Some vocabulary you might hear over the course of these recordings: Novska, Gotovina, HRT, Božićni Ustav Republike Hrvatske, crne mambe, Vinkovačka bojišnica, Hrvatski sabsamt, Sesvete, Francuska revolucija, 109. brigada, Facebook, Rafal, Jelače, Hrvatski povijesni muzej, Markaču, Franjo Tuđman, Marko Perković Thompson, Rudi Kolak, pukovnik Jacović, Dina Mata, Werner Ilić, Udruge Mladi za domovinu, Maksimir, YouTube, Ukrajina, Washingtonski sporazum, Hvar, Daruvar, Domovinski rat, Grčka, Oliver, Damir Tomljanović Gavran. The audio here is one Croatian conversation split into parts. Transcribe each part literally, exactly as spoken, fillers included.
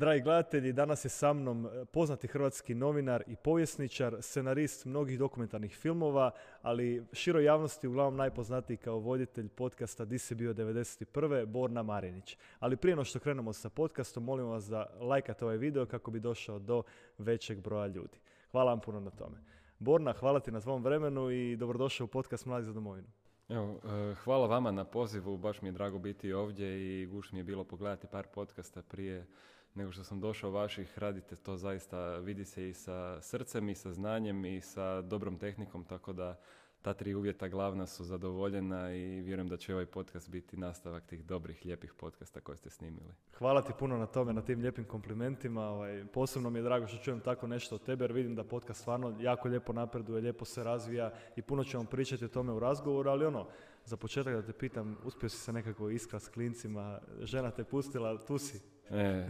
Dragi gledatelji, danas je sa mnom poznati hrvatski novinar i povjesničar, scenarist mnogih dokumentarnih filmova, ali široj javnosti uglavnom najpoznatiji kao voditelj podcasta Gdje si bio devedeset prve, Borna Marinić. Ali prije no što krenemo sa podcastom, molim vas da lajkate ovaj video kako bi došao do većeg broja ljudi. Hvala vam puno na tome. Borna, hvala ti na svom vremenu i dobrodošao u podcast Mladi za domovinu. Evo, hvala vama na pozivu, baš mi je drago biti ovdje i gušt mi je bilo pogledati par podcasta prije nego što sam došao vaših. Radite to zaista, vidi se i sa srcem i sa znanjem i sa dobrom tehnikom, tako da ta tri uvjeta glavna su zadovoljena i vjerujem da će ovaj podcast biti nastavak tih dobrih, lijepih podcasta koje ste snimili. Hvala ti puno na tome, na tim lijepim komplimentima. Ovaj, posebno mi je drago što čujem tako nešto od tebe jer vidim da podcast stvarno jako lijepo napreduje, lijepo se razvija i puno ćemo pričati o tome u razgovoru, ali ono, za početak da te pitam, uspio si se nekako iskra s klincima, žena te pustila, tu si. E,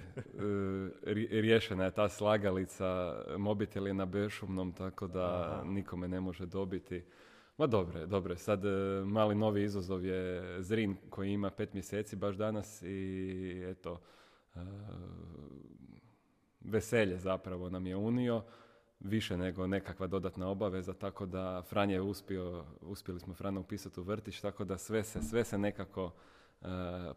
riješena je ta slagalica, mobitel je na bešumnom, tako da Aha. nikome ne može dobiti. Ma dobre, dobre, sad mali novi izazov je Zrin koji ima pet mjeseci baš danas i eto, e, veselje zapravo nam je unio, više nego nekakva dodatna obaveza, tako da Franje je uspio, uspjeli smo Frana upisati u vrtić, tako da sve se, sve se nekako e,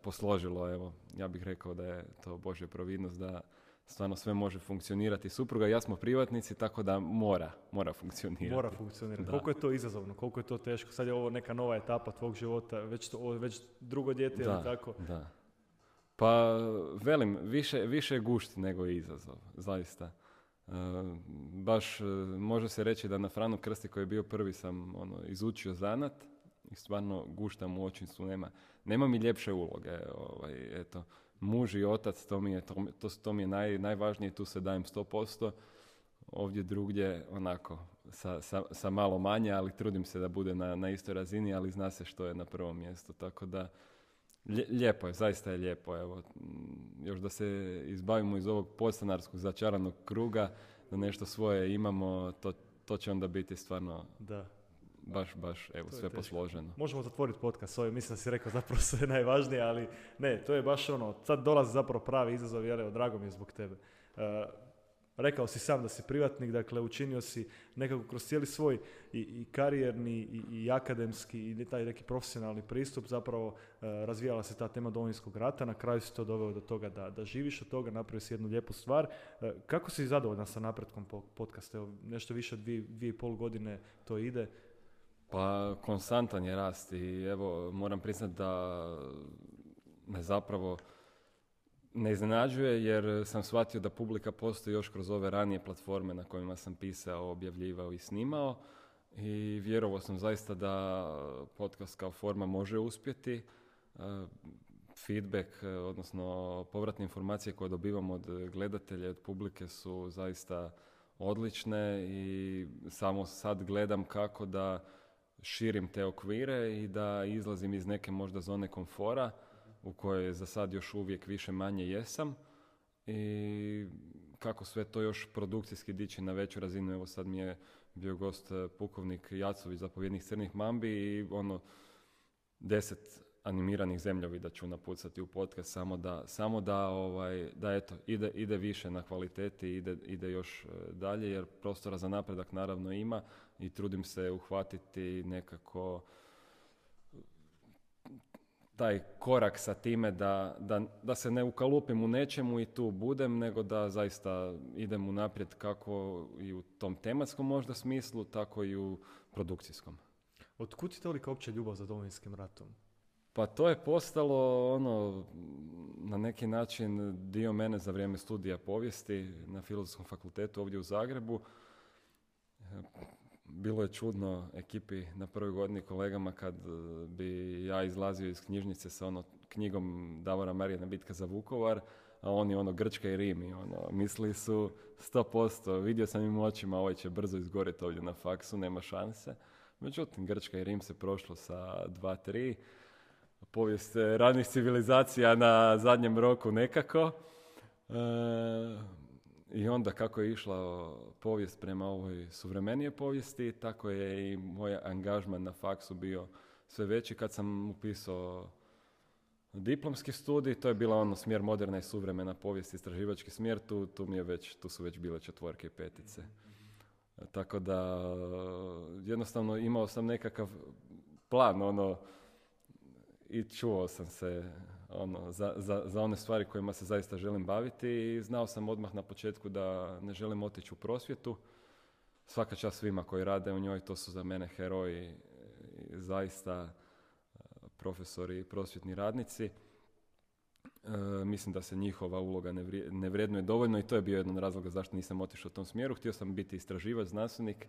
posložilo, evo, ja bih rekao da je to Božja providnost da stvarno sve može funkcionirati. Supruga i ja smo privatnici, tako da mora, mora funkcionirati. Mora funkcionirati. Da. Koliko je to izazovno, koliko je to teško. Sad je ovo neka nova etapa tvog života, već, to, već drugo dijete, da, ili tako? Da. Pa, velim, više, više gušti nego je izazov, zaista. E, baš može se reći da na Franu Krsti koji je bio prvi sam ono, izučio zanat i stvarno guštam u očinstvu. Nema, nema mi ljepše uloge, ovaj, eto. Muž i otac, to mi je, to, to, to mi je naj, najvažnije, tu se dajem sto posto, ovdje drugdje onako, sa, sa, sa malo manje, ali trudim se da bude na, na istoj razini, ali zna se što je na prvom mjestu, tako da lijepo je, zaista je lijepo, evo, još da se izbavimo iz ovog podstanarskog začaranog kruga, da nešto svoje imamo, to, to će onda biti stvarno... Da. Baš, baš, evo, sve teško. Posloženo. Možemo zatvoriti podcast ovim, mislim da si rekao zapravo sve najvažnije, ali ne, to je baš ono, sad dolazi zapravo pravi izazov, jer evo, drago mi je zbog tebe. Uh, rekao si sam da si privatnik, dakle, učinio si nekako kroz cijeli svoj i, i karijerni i, i akademski i taj neki profesionalni pristup, zapravo uh, razvijala se ta tema Domovinskog rata, na kraju si to doveo do toga da, da živiš od toga, napravio si jednu lijepu stvar. Uh, kako si zadovoljan sa napretkom po podcastu? Evo, nešto više od dvije, dvije i pol godine to ide. Pa, konstantan je rast i evo, moram priznati da me zapravo ne iznenađuje jer sam shvatio da publika postoji još kroz ove ranije platforme na kojima sam pisao, objavljivao i snimao i vjerovao sam zaista da podcast kao forma može uspjeti. Feedback, odnosno povratne informacije koje dobivam od gledatelja, od publike su zaista odlične i samo sad gledam kako da širim te okvire i da izlazim iz neke možda zone komfora u kojoj za sad još uvijek više manje jesam i kako sve to još produkcijski dići na veću razinu. Evo sad mi je bio gost pukovnik Jacović, zapovjednik crnih mambi i ono deset animiranih zemljovida ću napucati u podcast samo da, samo da, ovaj, da eto, ide, ide više na kvaliteti, ide, ide još dalje jer prostora za napredak naravno ima i trudim se uhvatiti nekako taj korak sa time da, da, da se ne ukalupim u nečemu i tu budem, nego da zaista idem unaprijed kako i u tom tematskom možda smislu, tako i u produkcijskom. Otkud je tolika opća ljubav za Domovinskim ratom? Pa to je postalo ono, na neki način dio mene za vrijeme studija povijesti na Filozofskom fakultetu ovdje u Zagrebu. Bilo je čudno ekipi na prvoj godini kolegama kad bi ja izlazio iz knjižnice sa ono knjigom Davora Marijana Bitka za Vukovar, a oni ono Grčka i Rim i ono, misli su sto posto, vidio sam im u očima ovaj će brzo izgoriti ovdje na faksu, nema šanse. Međutim, Grčka i Rim se prošlo sa dva tri. Povijest ranih civilizacija na zadnjem roku nekako. E, i onda kako je išla povijest prema ovoj suvremenije povijesti, tako je i moj angažman na faksu bio sve veći. Kad sam upisao diplomski studij, to je bila ono smjer moderna i suvremena povijest, istraživački smjer, tu, tu, mi je već, tu su već bile četvorke i petice. Tako da jednostavno imao sam nekakav plan, ono, i čuo sam se ono, za, za, za one stvari kojima se zaista želim baviti i znao sam odmah na početku da ne želim otići u prosvjetu. Svaka čast svima koji rade u njoj, to su za mene heroji, zaista profesori i prosvjetni radnici. E, mislim da se njihova uloga ne vrednuje dovoljno i to je bio jedan razlog zašto nisam otišao u tom smjeru. Htio sam biti istraživač, znanstvenik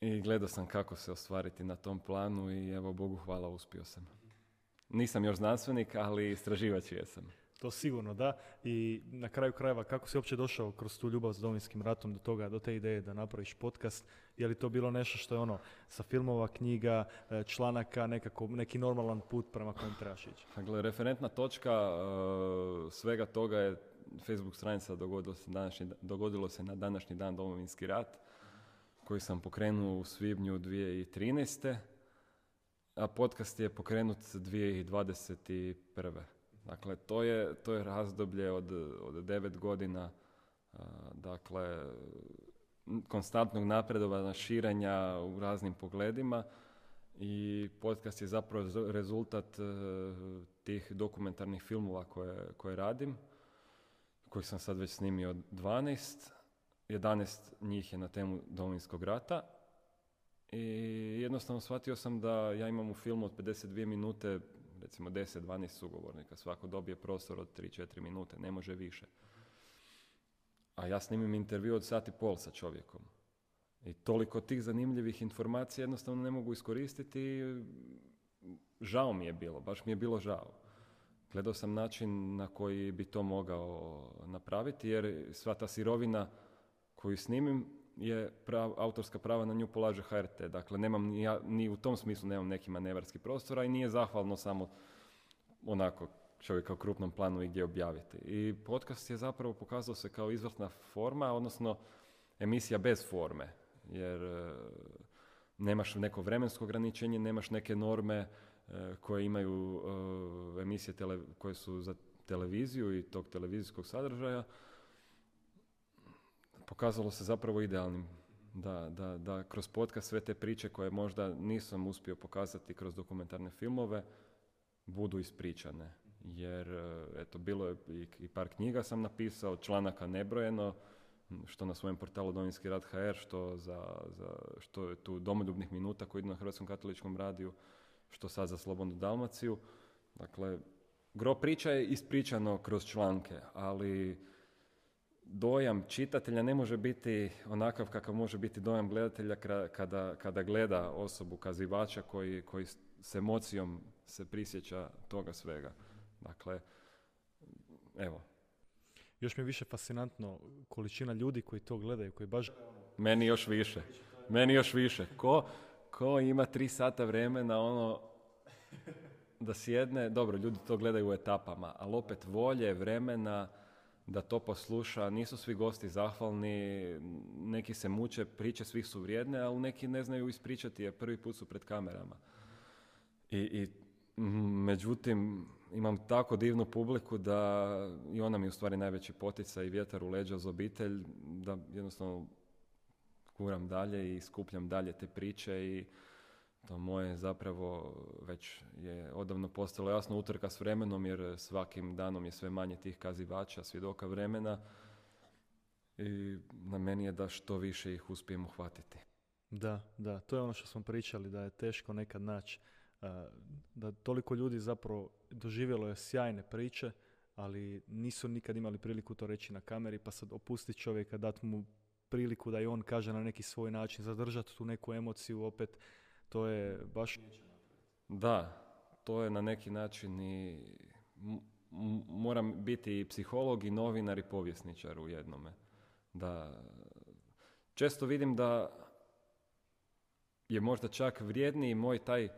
i gledao sam kako se ostvariti na tom planu i evo, Bogu hvala, uspio sam. Nisam još znanstvenik, ali istraživač jesam. To sigurno, da. I na kraju krajeva, kako si uopće došao kroz tu ljubav s Domovinskim ratom do toga, do te ideje da napraviš podcast? Je li to bilo nešto što je ono, sa filmova, knjiga, članaka, nekako, neki normalan put prema kojem trebaš ići? Dakle, referentna točka uh, svega toga je Facebook stranica dogodilo se, današnji, dogodilo se na današnji dan Domovinski rat, koji sam pokrenuo u svibnju dvije tisuće trinaeste. A podcast je pokrenut dvije tisuće dvadeset prve. Dakle, to je, to je razdoblje od, od devet godina, dakle, konstantnog napredovanja, širenja u raznim pogledima i podcast je zapravo rezultat tih dokumentarnih filmova koje, koje radim, koji sam sad već snimio dvanaest, jedanaest njih je na temu Domovinskog rata i jednostavno shvatio sam da ja imam u filmu od pedeset dvije minute recimo deset do dvanaest sugovornika, svako dobije prostor od tri do četiri minute, ne može više. A ja snimim intervju od sat i pol sa čovjekom. I toliko tih zanimljivih informacija jednostavno ne mogu iskoristiti. Žao mi je bilo, baš mi je bilo žao. Gledao sam način na koji bi to mogao napraviti, jer sva ta sirovina koju snimim, je prav, autorska prava na nju polaže H R T. Dakle, nemam ni, ja, ni u tom smislu nemam neki manevarski prostor, a i nije zahvalno samo onako čovjeka u krupnom planu i gdje objaviti. I podcast je zapravo pokazao se kao izvrsna forma, odnosno emisija bez forme, jer e, nemaš neko vremensko ograničenje, nemaš neke norme e, koje imaju e, emisije tele, koje su za televiziju i tog televizijskog sadržaja. Pokazalo se zapravo idealnim da, da, da kroz podcast sve te priče koje možda nisam uspio pokazati kroz dokumentarne filmove budu ispričane. Jer eto, bilo je i par knjiga sam napisao, članaka nebrojeno, što na svojem portalu Domovinski rat H R, što, za, za, što je tu domoljubnih minuta koji idu na Hrvatskom katoličkom radiju, što sad za Slobodnu Dalmaciju. Dakle, gro priča je ispričano kroz članke, ali dojam čitatelja ne može biti onakav kakav može biti dojam gledatelja kada, kada gleda osobu kazivača koji, koji s emocijom se prisjeća toga svega. Dakle, evo. Još mi je više fascinantno količina ljudi koji to gledaju, koji baš... Meni još više. Meni još više. Ko, ko ima tri sata vremena ono da sjedne... Dobro, ljudi to gledaju u etapama, ali opet volje, vremena... da to posluša, nisu svi gosti zahvalni, neki se muče, priče svih su vrijedne, ali neki ne znaju ispričati je, prvi put su pred kamerama. I, i međutim, imam tako divnu publiku da i ona mi u stvari najveći poticaj i vjetar u leđa uz obitelj, da jednostavno kuram dalje i skupljam dalje te priče i to moje zapravo već je odavno postalo jasno utrka s vremenom, jer svakim danom je sve manje tih kazivača, svjedoka vremena i na meni je da što više ih uspijem uhvatiti. Da, da, to je ono što smo pričali, da je teško nekad naći, da toliko ljudi zapravo doživjelo je sjajne priče, ali nisu nikad imali priliku to reći na kameri, pa sad opustiti čovjeka, dati mu priliku da i on kaže na neki svoj način, zadržati tu neku emociju opet. To je baš... Da, to je na neki način i... M- moram biti i psiholog, i novinar, i povjesničar u jednome. Da... Često vidim da je možda čak vrijedniji moj taj...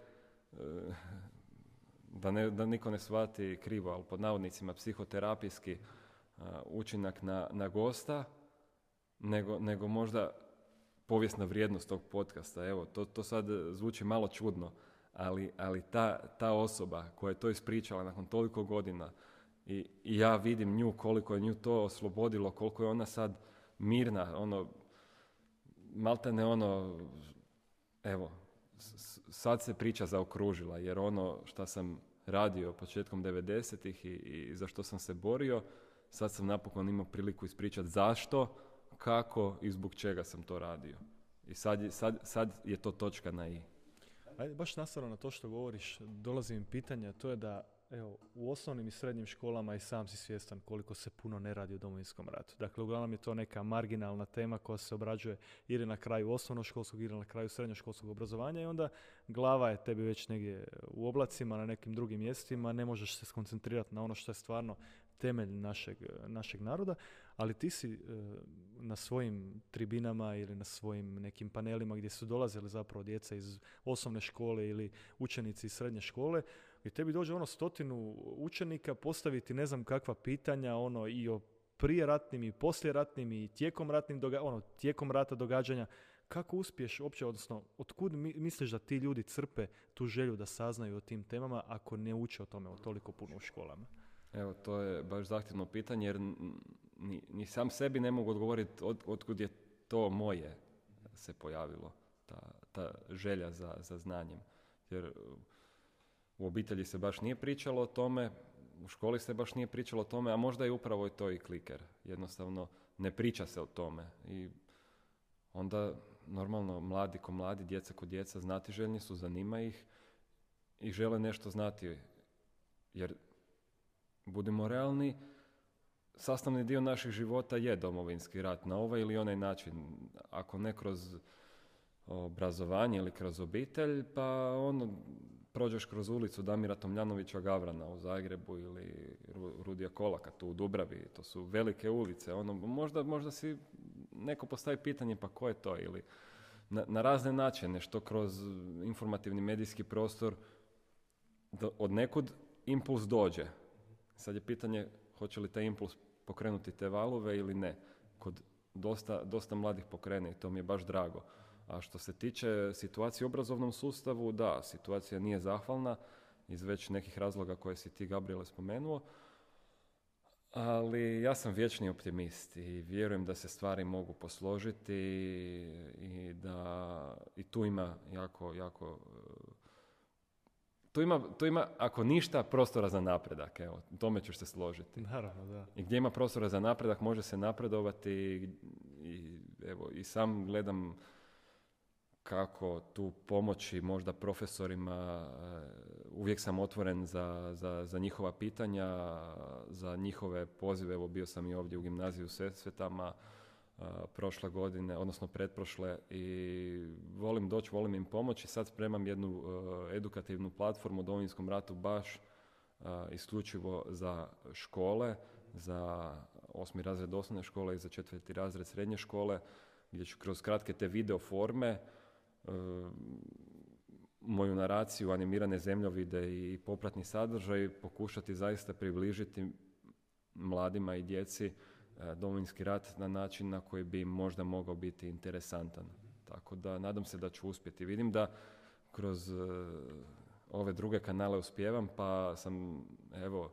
Da, ne, da niko ne shvati krivo, ali pod navodnicima psihoterapijski učinak na, na gosta, nego, nego možda... povijesna vrijednost tog podcasta. Evo, to, to sad zvuči malo čudno, ali, ali ta, ta osoba koja je to ispričala nakon toliko godina i, i ja vidim nju koliko je nju to oslobodilo, koliko je ona sad mirna, ono, maltene ono, evo, sad se priča zaokružila, jer ono što sam radio početkom devedesetih i, i za što sam se borio, sad sam napokon imao priliku ispričati zašto, kako i zbog čega sam to radio. I sad, sad, sad je to točka na i. Ajde, baš nastavno na to što govoriš, dolazi mi pitanje, to je da evo, u osnovnim i srednjim školama i sam si svjestan koliko se puno ne radi o Domovinskom ratu. Dakle, uglavnom je to neka marginalna tema koja se obrađuje ili na kraju osnovnoškolskog ili na kraju srednjoškolskog obrazovanja i onda glava je tebi već negdje u oblacima, na nekim drugim mjestima, ne možeš se skoncentrirati na ono što je stvarno temelj našeg, našeg naroda, ali ti si e, na svojim tribinama ili na svojim nekim panelima gdje su dolazili zapravo djeca iz osnovne škole ili učenici iz srednje škole, i tebi dođe ono stotinu učenika postaviti ne znam kakva pitanja ono i o prijeratnim i posljeratnim i tijekom, ratnim doga- ono, tijekom rata događanja. Kako uspiješ uopće, odnosno otkud mi, misliš da ti ljudi crpe tu želju da saznaju o tim temama ako ne uče o tome o toliko puno u školama? Evo, to je baš zahtjevno pitanje jer ni, ni sam sebi ne mogu odgovoriti od, otkud je to moje se pojavilo, ta, ta želja za, za znanjem. Jer u obitelji se baš nije pričalo o tome, u školi se baš nije pričalo o tome, a možda je upravo i to i kliker. Jednostavno, ne priča se o tome. I onda, normalno, mladi ko mladi, djeca ko djeca, znatiželjni su, zanima ih i žele nešto znati. Jer, budimo realni, sastavni dio naših života je Domovinski rat, na ovaj ili onaj način. Ako ne kroz obrazovanje ili kroz obitelj, pa ono, prođeš kroz ulicu Damira Tomljanovića Gavrana u Zagrebu ili Rudija Kolaka tu u Dubravi, to su velike ulice. Ono, možda, možda si neko postavi pitanje pa ko je to ili na, na razne načine što kroz informativni medijski prostor do, od nekud impuls dođe. Sad je pitanje hoće li taj impuls pokrenuti te valove ili ne. Kod dosta, dosta mladih pokrene i to mi je baš drago. A što se tiče situacije u obrazovnom sustavu, da, situacija nije zahvalna iz već nekih razloga koje si ti, Gabriele, spomenuo, ali ja sam vječni optimist i vjerujem da se stvari mogu posložiti i da i tu ima jako, jako... Tu ima, tu ima, ako ništa, prostora za napredak, evo, tome ćeš se složiti. Naravno, da. I gdje ima prostora za napredak, može se napredovati i, i, evo, i sam gledam kako tu pomoći možda profesorima, uvijek sam otvoren za, za, za njihova pitanja, za njihove pozive. Evo, bio sam i ovdje u gimnaziji u Sesvetama prošle godine, odnosno pretprošle, i volim doći, volim im pomoći. Sad spremam jednu edukativnu platformu u Domovinskom ratu baš isključivo za škole, za osmi razred osnovne škole i za četvrti razred srednje škole, gdje ću kroz kratke te video forme moju naraciju, animirane zemljovide i popratni sadržaj pokušati zaista približiti mladima i djeci Domovinski rat na način na koji bi možda mogao biti interesantan. Tako da nadam se da ću uspjeti. Vidim da kroz ove druge kanale uspijevam, pa sam evo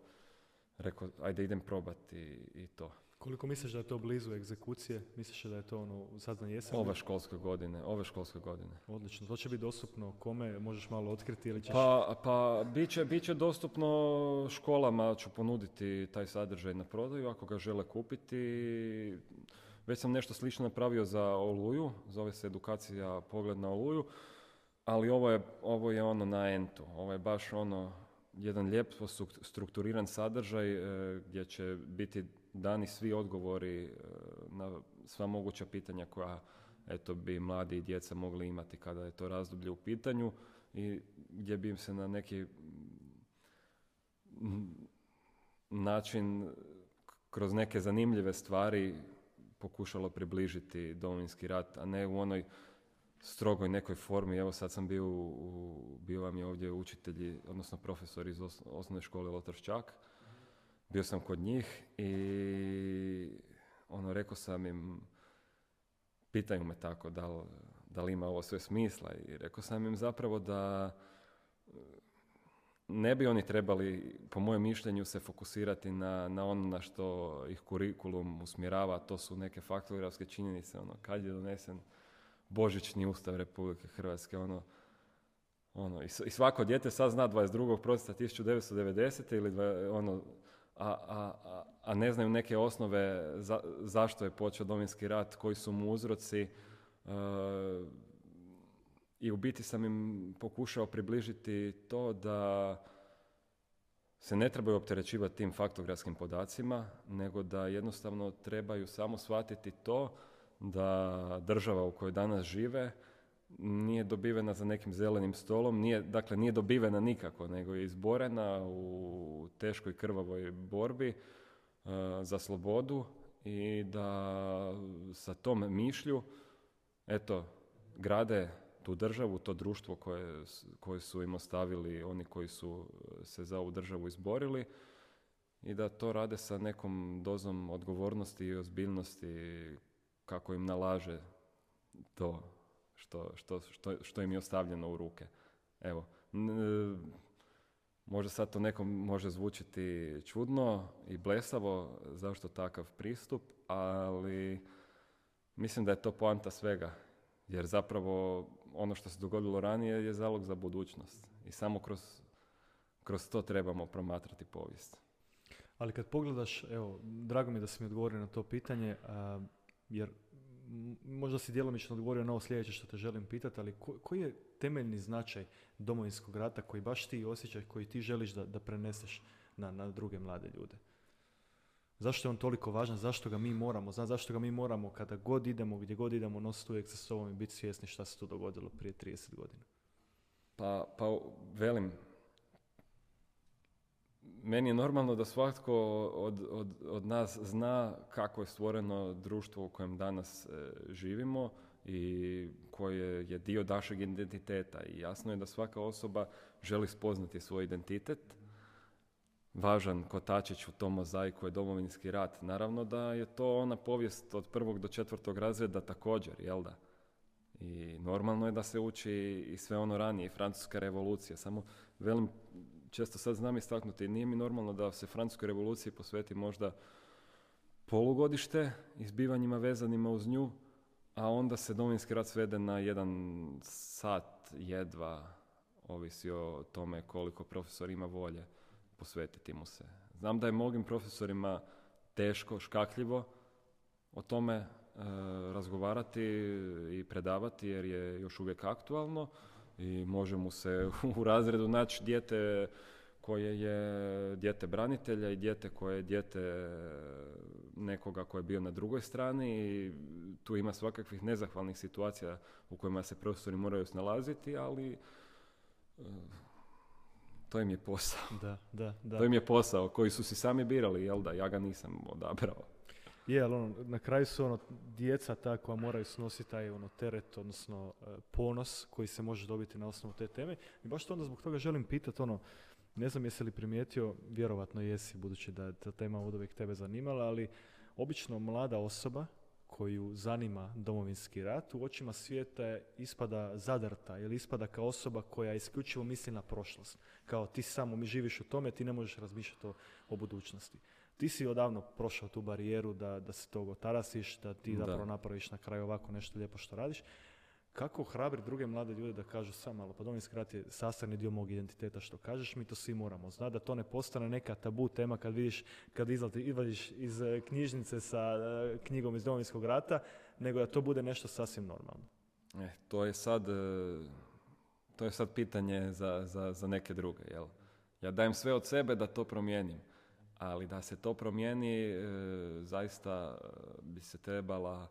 rekao ajde idem probati i, i to. Koliko misliš da je to blizu egzekucije? Misliš da je to ono sad na jesen? Ove školske godine, ove školske godine. Odlično. To će biti dostupno kome? Možeš malo otkriti ili ćeš... Pa, pa bit će, bit će dostupno školama. Ću ponuditi taj sadržaj na prodaju ako ga žele kupiti. Već sam nešto slično napravio za Oluju. Zove se Edukacija pogled na Oluju. Ali ovo je, ovo je ono na entu. Ovo je baš ono jedan lijepo strukturiran sadržaj gdje će biti dani svi odgovori na sva moguća pitanja koja eto, bi mladi i djeca mogli imati kada je to razdoblje u pitanju i gdje bi im se na neki način kroz neke zanimljive stvari pokušalo približiti Domovinski rat, a ne u onoj strogoj nekoj formi. Evo sad sam bio, u, bio vam je ovdje učitelji, odnosno profesor iz os, osnovne škole Lotrščak. Bio sam kod njih i ono, rekao sam im, pitaju me tako da li, da li ima ovo sve smisla, i rekao sam im zapravo da ne bi oni trebali, po mojem mišljenju, se fokusirati na, na ono na što ih kurikulum usmjerava, to su neke faktografske činjenice, ono, kad je donesen Božićni Ustav Republike Hrvatske, ono, ono, i, i svako dijete sad zna dvadeset drugog prosinca tisuću devetsto devedesete ili dva, ono, a, a, a, a ne znaju neke osnove za, zašto je počeo Domovinski rat, koji su mu uzroci, uh, i u biti sam im pokušao približiti to da se ne trebaju opterećivati tim faktografskim podacima, nego da jednostavno trebaju samo shvatiti to da država u kojoj danas žive nije dobivena za nekim zelenim stolom, nije, dakle nije dobivena nikako, nego je izborena u teškoj krvavoj borbi uh, za slobodu i da sa tom mišlju, eto, grade tu državu, to društvo koje, koje su im ostavili oni koji su se za ovu državu izborili i da to rade sa nekom dozom odgovornosti i ozbiljnosti kako im nalaže to što, što, što, što im je ostavljeno u ruke. Evo, možda sad to nekom može zvučiti čudno i blesavo, zašto takav pristup, ali mislim da je to poanta svega. Jer zapravo ono što se dogodilo ranije je zalog za budućnost i samo kroz, kroz to trebamo promatrati povijest. Ali kad pogledaš, evo, drago mi da si mi odgovorio na to pitanje, a, jer možda si djelomično odgovorio na ovo sljedeće što te želim pitati, ali ko, koji je temeljni značaj Domovinskog rata koji baš ti osjećaj, koji ti želiš da, da preneseš na, na druge mlade ljude? Zašto je on toliko važan, zašto ga mi moramo, zna, zašto ga mi moramo kada god idemo, gdje god idemo nositi uvijek sa sobom i biti svjesni šta se tu dogodilo prije trideset godina? Pa, pa velim, meni je normalno da svatko od, od, od nas zna kako je stvoreno društvo u kojem danas e, živimo i koje je dio našeg identiteta. I jasno je da svaka osoba želi spoznati svoj identitet. Važan kotačić u tom mozaiku je Domovinski rat. Naravno da je to ona povijest od prvog do četvrtog razreda također, jel da? I normalno je da se uči i sve ono ranije, i Francuska revolucija. Samo, velim, često sad znam istaknuti, nije mi normalno da se Francuskoj revoluciji posveti možda polugodište i zbivanjima vezanima uz nju, a onda se Domovinski rat svede na jedan sat jedva, ovisi o tome koliko profesor ima volje posvetiti mu se. Znam da je mnogim profesorima teško, škakljivo o tome e, razgovarati i predavati jer je još uvijek aktualno i može mu se u razredu naći dijete koje je dijete branitelja i dijete koje je dijete nekoga koji je bio na drugoj strani i tu ima svakakvih nezahvalnih situacija u kojima se profesori moraju snalaziti, ali e, to im je posao. Da, da, da. To im je posao koji su si sami birali, jel da? Ja ga nisam odabrao. Je, ali ono, na kraju su ono, djeca ta koja moraju snositi taj ono, teret, odnosno ponos koji se može dobiti na osnovu te teme. I baš to onda zbog toga želim pitati, ono, ne znam jesi li primijetio, vjerovatno jesi, budući da je ta tema od uvijek tebe zanimala, ali obično mlada osoba koju zanima Domovinski rat u očima svijeta ispada zadrta ili ispada kao osoba koja isključivo misli na prošlost. Kao ti samo mi živiš u tome, ti ne možeš razmišljati o, o budućnosti. Ti si odavno prošao tu barijeru da, da se toga otarasiš, da ti zapravo napraviš na kraju ovako nešto lijepo što radiš. Kako hrabri druge mlade ljude da kažu sam malo, pa Domovinski rat je sastavni dio mog identiteta što kažeš, mi to svi moramo znati, da to ne postane neka tabu tema kad vidiš, kad izlaziš iz knjižnice sa knjigom iz Domovinskog rata, nego da to bude nešto sasvim normalno. E, to je sad, to je sad pitanje za, za, za neke druge, jel? Ja dajem sve od sebe da to promijenim, ali da se to promijeni, e, zaista bi se trebala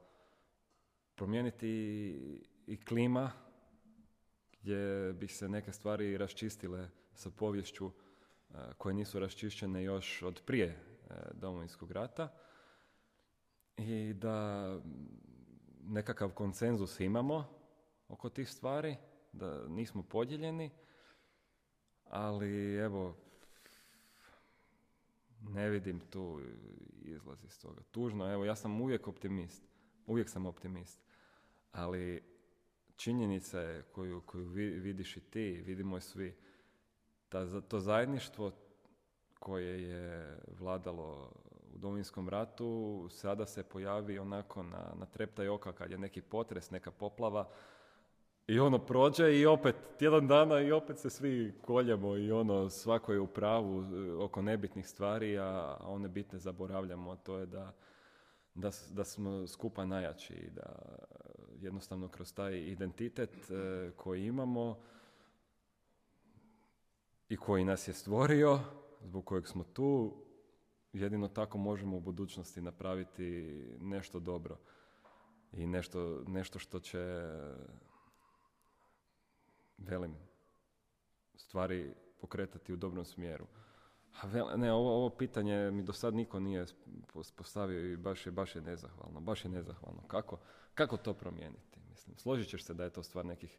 promijeniti i klima gdje bi se neke stvari raščistile sa poviješću koje nisu raščišćene još od prije Domovinskog rata i da nekakav konsenzus imamo oko tih stvari, da nismo podijeljeni, ali evo, ne vidim tu izlaz iz toga. Tužno, evo, ja sam uvijek optimist, uvijek sam optimist, ali činjenica je koju, koju vidiš i ti, vidimo je svi, ta, to zajedništvo koje je vladalo u Domovinskom ratu sada se pojavi onako na, na treptaj oka kad je neki potres, neka poplava i ono prođe i opet tjedan dana i opet se svi koljemo i ono svako je u pravu oko nebitnih stvari, a one bitne zaboravljamo, a to je da Da, da smo skupa najjači i da jednostavno kroz taj identitet e, koji imamo i koji nas je stvorio, zbog kojeg smo tu, jedino tako možemo u budućnosti napraviti nešto dobro i nešto, nešto što će, velim, stvari pokretati u dobrom smjeru. Ne, ovo, ovo pitanje mi do sad niko nije postavio i baš je, baš je nezahvalno, baš je nezahvalno. Kako, kako to promijeniti? Mislim, složit ćeš se da je to stvar nekih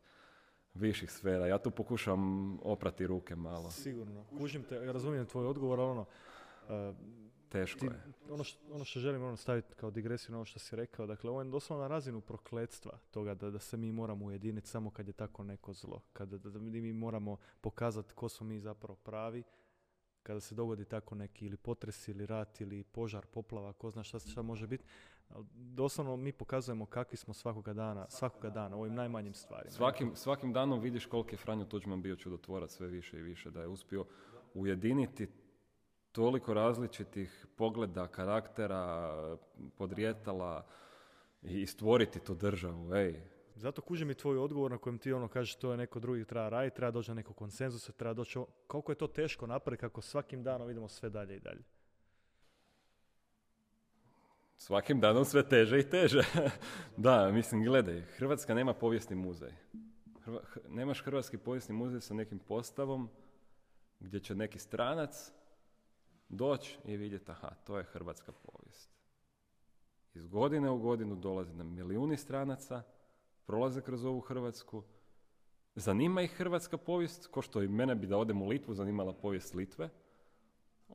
viših sfera. Ja tu pokušam oprati ruke malo. Sigurno. Kužim te, ja razumijem tvoj odgovor, ali ono... Uh, Teško ti, je. Ono što, ono što želim ono staviti kao digresiju na ono što si rekao, dakle, ovo je doslovno na razinu prokletstva toga da, da se mi moramo ujediniti samo kad je tako neko zlo. Kada da, da mi moramo pokazati ko smo mi zapravo pravi, kada se dogodi tako neki ili potres ili rat ili požar, poplava, ko zna šta, šta može biti. Doslovno mi pokazujemo kakvi smo svakoga dana, svakoga dana, ovim najmanjim stvarima. Svakim, svakim danom vidiš koliko je Franjo Tuđman bio čudotvorac sve više i više, da je uspio ujediniti toliko različitih pogleda, karaktera, podrijetala i stvoriti tu državu, ej. Zato kužim i tvoj odgovor na kojem ti ono kažeš to je neko drugi treba raditi, treba doći na neko konsenzus, treba doći, koliko je to teško napraviti kako svakim danom idemo sve dalje i dalje. Svakim danom sve teže i teže. Da, mislim, gledaj, Hrvatska nema povijesni muzej. Hrva, h, nemaš Hrvatski povijesni muzej sa nekim postavom gdje će neki stranac doći i vidjeti, aha, to je hrvatska povijest. Iz godine u godinu dolazi nam milijuni stranaca, prolaze kroz ovu Hrvatsku, zanima ih hrvatska povijest, ko što i mene bi da odem u Litvu zanimala povijest Litve,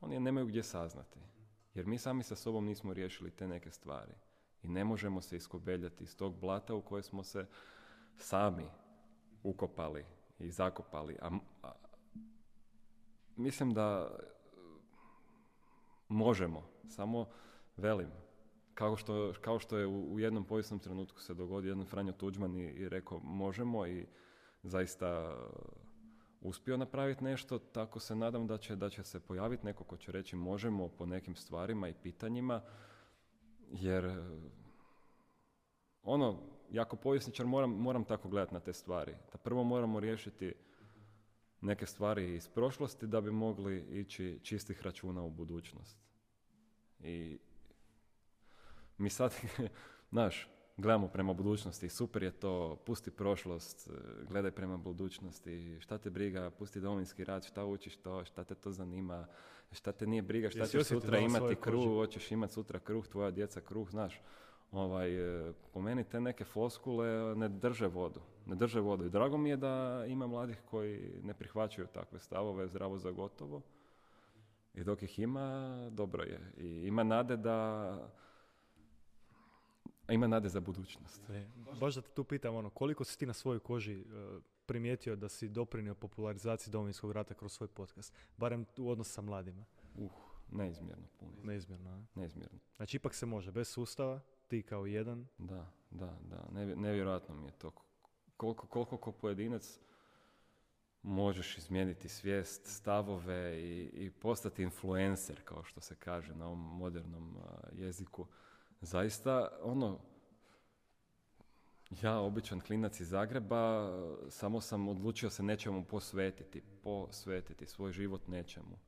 oni je nemaju gdje saznati. Jer mi sami sa sobom nismo riješili te neke stvari i ne možemo se iskobeljati iz tog blata u koje smo se sami ukopali i zakopali. A, a, mislim da možemo, samo velim. Kao što, kao što je u, u jednom povijesnom trenutku se dogodio jedan Franjo Tuđman i, i rekao možemo i zaista uspio napraviti nešto, tako se nadam da će, da će se pojaviti neko ko će reći možemo po nekim stvarima i pitanjima, jer ono, jako povjesničar moram, moram tako gledati na te stvari. Da prvo moramo riješiti neke stvari iz prošlosti da bi mogli ići čistih računa u budućnost. I mi sad, znaš, gledamo prema budućnosti i super je to, pusti prošlost, gledaj prema budućnosti, šta te briga, pusti Domovinski rat, šta učiš to, šta te to zanima, šta te nije briga, šta ćeš sutra imati kruh, hoćeš imati sutra kruh, tvoja djeca kruh, znaš. Ovaj, po meni te neke foskule ne drže vodu, ne drže vodu i drago mi je da ima mladih koji ne prihvaćaju takve stavove, zdravo za gotovo i dok ih ima, dobro je i ima nade da... A ima nade za budućnost. E, baš da te tu pitam, ono, koliko si ti na svojoj koži uh, primijetio da si doprinio popularizaciji Domovinskog rata kroz svoj podcast? Barem u odnosu sa mladima. Uh, neizmjerno puno. Neizmjerno, a? Neizmjerno. Znači ipak se može, bez sustava, ti kao jedan. Da, da, da. Nevj- nevjerojatno mi je to. Koliko, koliko ko pojedinac možeš izmijeniti svijest, stavove i, i postati influencer, kao što se kaže na ovom modernom uh, jeziku. Zaista, ono, ja, običan klinac iz Zagreba, samo sam odlučio se nečemu posvetiti, posvetiti svoj život nečemu.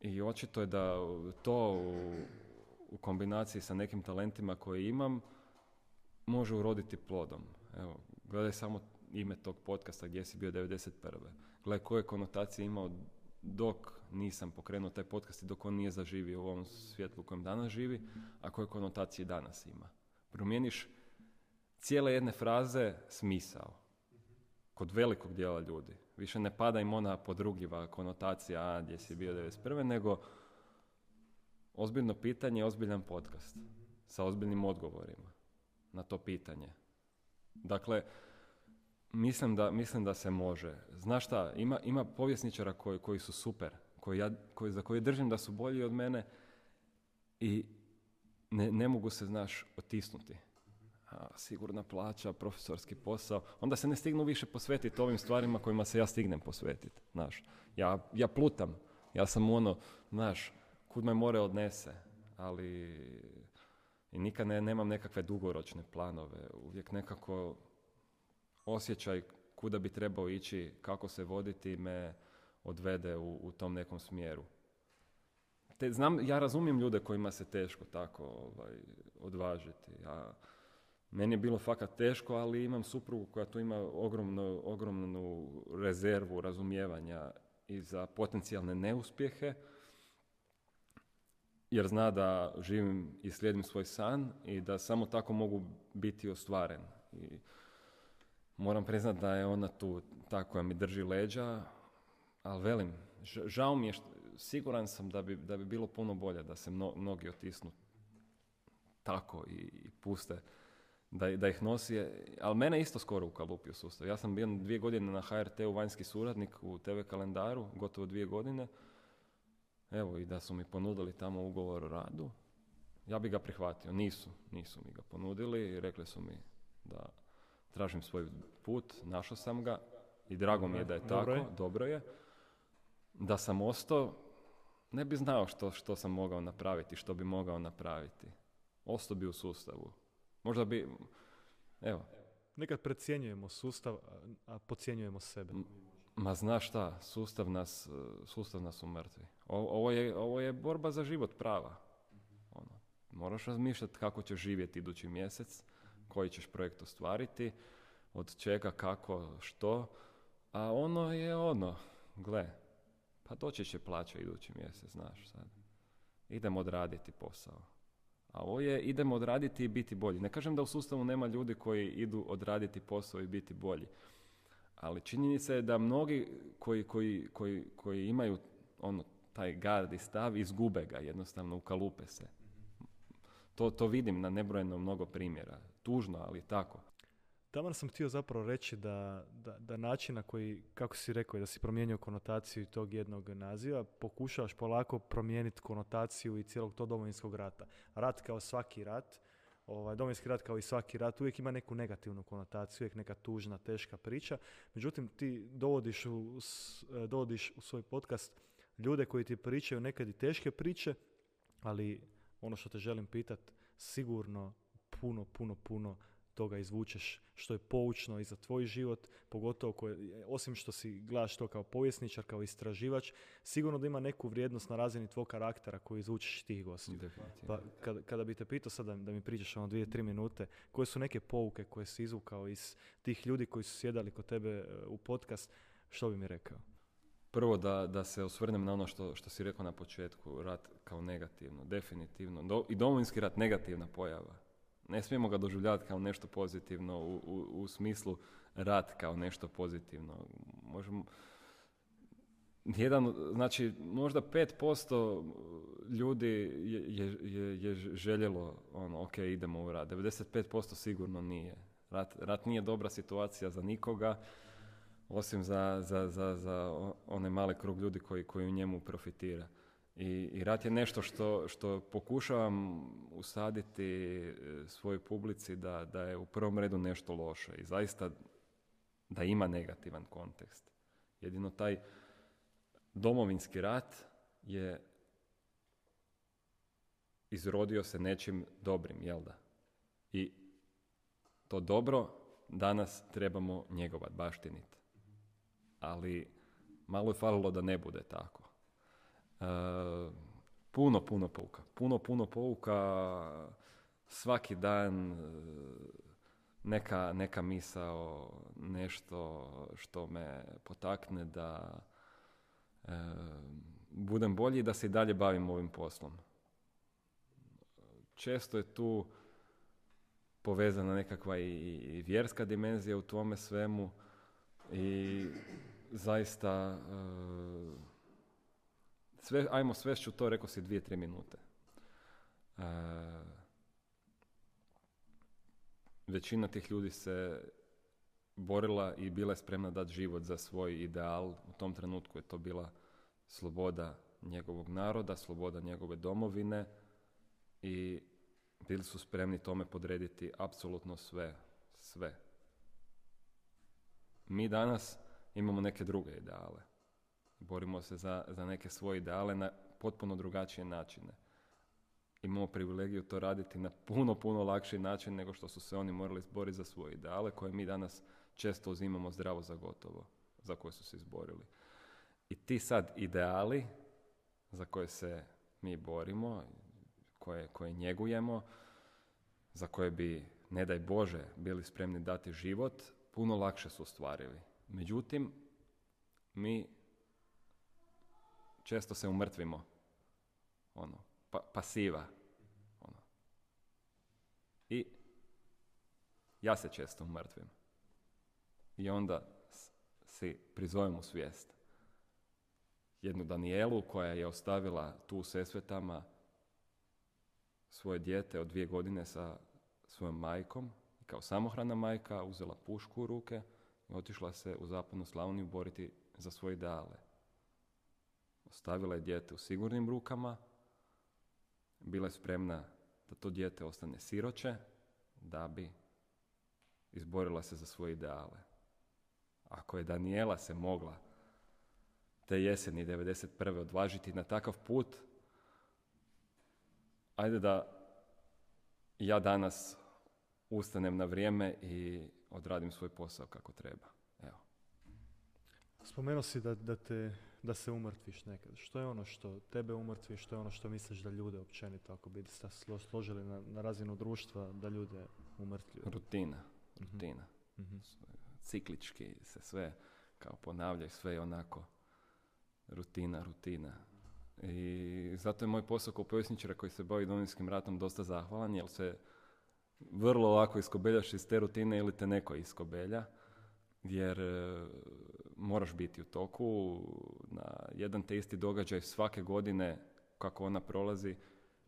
I očito je da to u, u kombinaciji sa nekim talentima koje imam može uroditi plodom. Evo, gledaj samo ime tog podcasta Gdje si bio devedeset prve. Gledaj koje konotacije imao dok nisam pokrenuo taj podcast i dok on nije zaživio u ovom svijetu u kojem danas živi, a koje konotacije danas ima. Promijeniš cijele jedne fraze smisao kod velikog dijela ljudi. Više ne pada im ona podrugljiva konotacija a, gdje si bio devedeset prve, nego ozbiljno pitanje, ozbiljan podcast sa ozbiljnim odgovorima na to pitanje. Dakle, Mislim da, mislim da se može. Znaš šta, ima, ima povjesničara koji, koji su super, koji ja, koji, za koje držim da su bolji od mene i ne, ne mogu se, znaš, otisnuti. A, sigurna plaća, profesorski posao, onda se ne stignu više posvetiti ovim stvarima kojima se ja stignem posvetiti. Znaš, ja, ja plutam, ja sam ono, znaš, kud me more odnese, ali i nikad ne, nemam nekakve dugoročne planove, uvijek nekako... Osjećaj kuda bi trebao ići, kako se voditi, me odvede u, u tom nekom smjeru. Te, znam, ja razumijem ljude kojima se teško tako ovaj, odvažiti. Ja, meni je bilo fakat teško, ali imam suprugu koja tu ima ogromnu, ogromnu rezervu razumijevanja i za potencijalne neuspjehe, jer zna da živim i slijedim svoj san i da samo tako mogu biti ostvaren. I, moram priznat da je ona tu ta koja mi drži leđa, ali velim, žao mi je, što, siguran sam da bi, da bi bilo puno bolje da se mno, mnogi otisnu tako i, i puste, da, da ih nosi, ali mene isto skoro ukalupio sustav. Ja sam bio dvije godine na ha er te u vanjski suradnik u te ve kalendaru, gotovo dvije godine, evo i da su mi ponudili tamo ugovor o radu, ja bi ga prihvatio, nisu, nisu mi ga ponudili i rekli su mi da... Tražim svoj put, našao sam ga i drago mi je da je tako, dobro je. Dobro je. Da sam ostao, ne bi znao što, što sam mogao napraviti, što bi mogao napraviti. Ostao bi u sustavu. Možda bi, evo. Nekad precjenjujemo sustav, a podcjenjujemo sebe. Ma znaš šta, sustav nas, sustav nas umrtvi. O, ovo, je, ovo je borba za život prava. Ono, moraš razmišljati kako ćeš živjeti idući mjesec, koji ćeš projekt ostvariti, od čega, kako, što, a ono je ono, gle, pa doći će plaća idući mjesec, znaš sad. Idemo odraditi posao. A ovo je, idemo odraditi i biti bolji. Ne kažem da u sustavu nema ljudi koji idu odraditi posao i biti bolji, ali činjenica je da mnogi koji, koji, koji, koji imaju ono, taj gard i stav, izgube ga, jednostavno ukalupe se. To, to vidim na nebrojeno mnogo primjera. Tužno, ali tako. Taman sam htio zapravo reći da, da, da način na koji, kako si rekao, da si promijenio konotaciju tog jednog naziva, pokušavaš polako promijeniti konotaciju i cijelog tog Domovinskog rata. Rat kao svaki rat, ovaj, Domovinski rat kao i svaki rat, uvijek ima neku negativnu konotaciju, uvijek neka tužna, teška priča. Međutim, ti dovodiš u, dovodiš u svoj podcast ljude koji ti pričaju nekad i teške priče, ali ono što te želim pitati, sigurno puno, puno, puno toga izvučeš što je poučno i za tvoj život, pogotovo koje, osim što si gledaš to kao povjesničar, kao istraživač, sigurno da ima neku vrijednost na razini tvog karaktera koju izvučeš tih gostiju. Pa kada, kada bi te pitao sad da, da mi pričaš ono dvije, tri minute, koje su neke pouke koje si izvukao iz tih ljudi koji su sjedali kod tebe u podcast, što bi mi rekao? Prvo da, da se osvrnem na ono što, što si rekao na početku, rat kao negativno, definitivno. Do, I Domovinski rat negativna pojava. Ne smijemo ga doživljavati kao nešto pozitivno u, u, u smislu rat kao nešto pozitivno. Možemo, jedan, znači, možda pet posto ljudi je, je, je, je željelo ono, ok, idemo u rat. devedeset pet posto sigurno nije. Rat, rat nije dobra situacija za nikoga. Osim za, za, za, za onaj mali krug ljudi koji, koji u njemu profitira. I, i rat je nešto što, što pokušavam usaditi svojoj publici da, da je u prvom redu nešto loše i zaista da ima negativan kontekst. Jedino taj Domovinski rat je izrodio se nečim dobrim, jel da? I to dobro danas trebamo njegovat, baštiniti. Ali malo je falilo da ne bude tako. E, puno, puno pouka. Puno, puno pouka. Svaki dan neka, neka misao, nešto što me potakne da e, budem bolji i da se i dalje bavim ovim poslom. Često je tu povezana nekakva i, i vjerska dimenzija u tome svemu. I zaista, uh, sve, ajmo svešću to, rekao si dvije, tri minute. Uh, većina tih ljudi se borila i bila je spremna dati život za svoj ideal. U tom trenutku je to bila sloboda njegovog naroda, sloboda njegove domovine i bili su spremni tome podrediti apsolutno sve, sve. Mi danas imamo neke druge ideale. Borimo se za, za neke svoje ideale na potpuno drugačije načine. Imamo privilegiju to raditi na puno, puno lakši način nego što su se oni morali izboriti za svoje ideale koje mi danas često uzimamo zdravo za gotovo, za koje su se izborili. I ti sad ideali za koje se mi borimo, koje, koje njegujemo, za koje bi, ne daj Bože, bili spremni dati život, puno lakše su ostvarivi. Međutim, mi često se umrtvimo. Ono, pa, pasiva. Ono. I ja se često umrtvim. I onda si prizovem u svijest jednu Danijelu koja je ostavila tu u Sesvetama svoje dijete od dvije godine sa svojom majkom. Kao samohrana majka uzela pušku u ruke i otišla se u zapadnu Slavoniju boriti za svoje ideale. Ostavila je dijete u sigurnim rukama, bila je spremna da to dijete ostane siroče da bi izborila se za svoje ideale. Ako je Danijela se mogla te jeseni devedeset prve odvažiti na takav put, ajde da ja danas ustanem na vrijeme i odradim svoj posao kako treba. Evo. Spomenuo si da, da, te, da se umrtviš nekad. Što je ono što tebe umrtvi, što je ono što misliš da ljude općenito, ako bi se složili na, na razinu društva, da ljude umrtljuju? Rutina. Rutina. Mm-hmm. Ciklički se sve kao ponavlja i sve je onako rutina, rutina. I zato je moj posao kao povjesničara koji se bavi Domovinskim ratom dosta zahvalan, jer se vrlo lako iskobeljaš iz te rutine ili te neko iskobelja, jer moraš biti u toku. Na jedan te isti događaj svake godine, kako ona prolazi,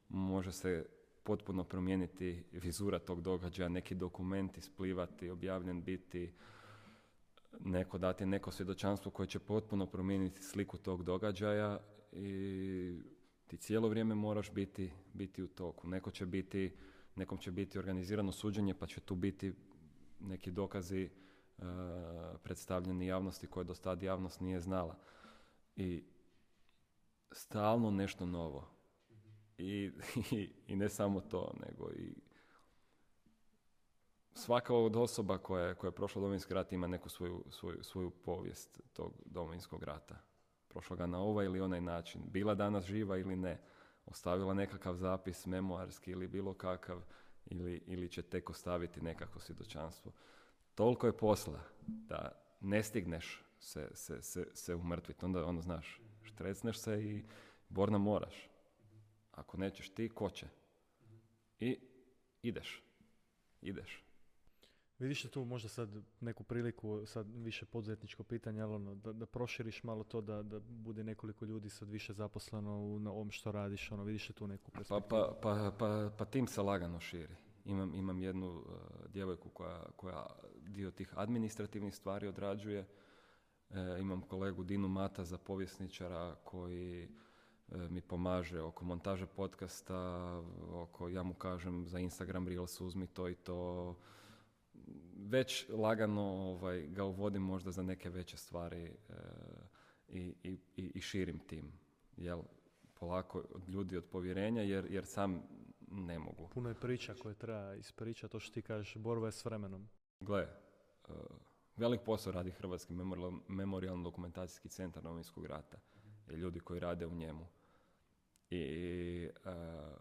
može se potpuno promijeniti vizura tog događaja, neki dokument isplivati, objavljen biti, neko dati neko svjedočanstvo koje će potpuno promijeniti sliku tog događaja i ti cijelo vrijeme moraš biti, biti u toku. Neko će biti Nekom će biti organizirano suđenje, pa će tu biti neki dokazi uh, predstavljeni javnosti koje do sad javnost nije znala. I stalno nešto novo. I, i, i ne samo to, nego i svaka od osoba koja, koja je prošla Domovinski rat ima neku svoju, svoju, svoju povijest tog Domovinskog rata. Prošla ga na ovaj ili onaj način. Bila danas živa ili ne. Ostavila nekakav zapis memoarski ili bilo kakav, ili, ili će tek ostaviti nekako svjedočanstvo. Toliko je posla da ne stigneš se, se, se, se umrtviti. Onda ono, znaš, štresneš se i Borna moraš. Ako nećeš ti, ko će? I ideš. Ideš. Vidiš li tu možda sad neku priliku, sad više poduzetničko pitanje, ali ono, da, da proširiš malo to, da, da bude nekoliko ljudi sad više zaposleno u na ovom što radiš, ono, vidiš li tu neku perspektivu? Pa, pa, pa, pa, pa tim se lagano širi. Imam, imam jednu uh, djevojku koja, koja dio tih administrativnih stvari odrađuje. E, imam kolegu Dinu Mata za povjesničara koji e, mi pomaže oko montaže podcasta, oko, ja mu kažem za Instagram Reels uzmi to i to. Već lagano ovaj, ga uvodim možda za neke veće stvari e, i, i, i širim tim. Jel, polako od ljudi od povjerenja jer, jer sam ne mogu. Puno je priča koje treba ispričati, to što ti kažeš, borba je s vremenom. Gle, e, velik posao radi Hrvatski memorijalno dokumentacijski centar Domovinskog rata i ljudi koji rade u njemu. I e,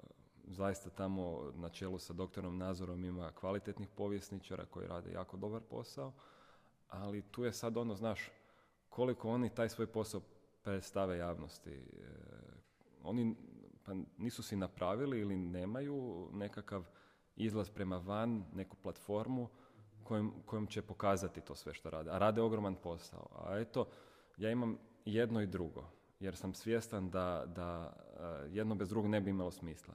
zaista tamo na čelu sa doktorom Nazorom ima kvalitetnih povjesničara koji rade jako dobar posao, ali tu je sad ono, znaš, koliko oni taj svoj posao predstave javnosti. E, oni pa nisu si napravili ili nemaju nekakav izlaz prema van, neku platformu kojom, kojom će pokazati to sve što rade. A rade ogroman posao. A eto, ja imam jedno i drugo, jer sam svjestan da, da jedno bez drugog ne bi imalo smisla.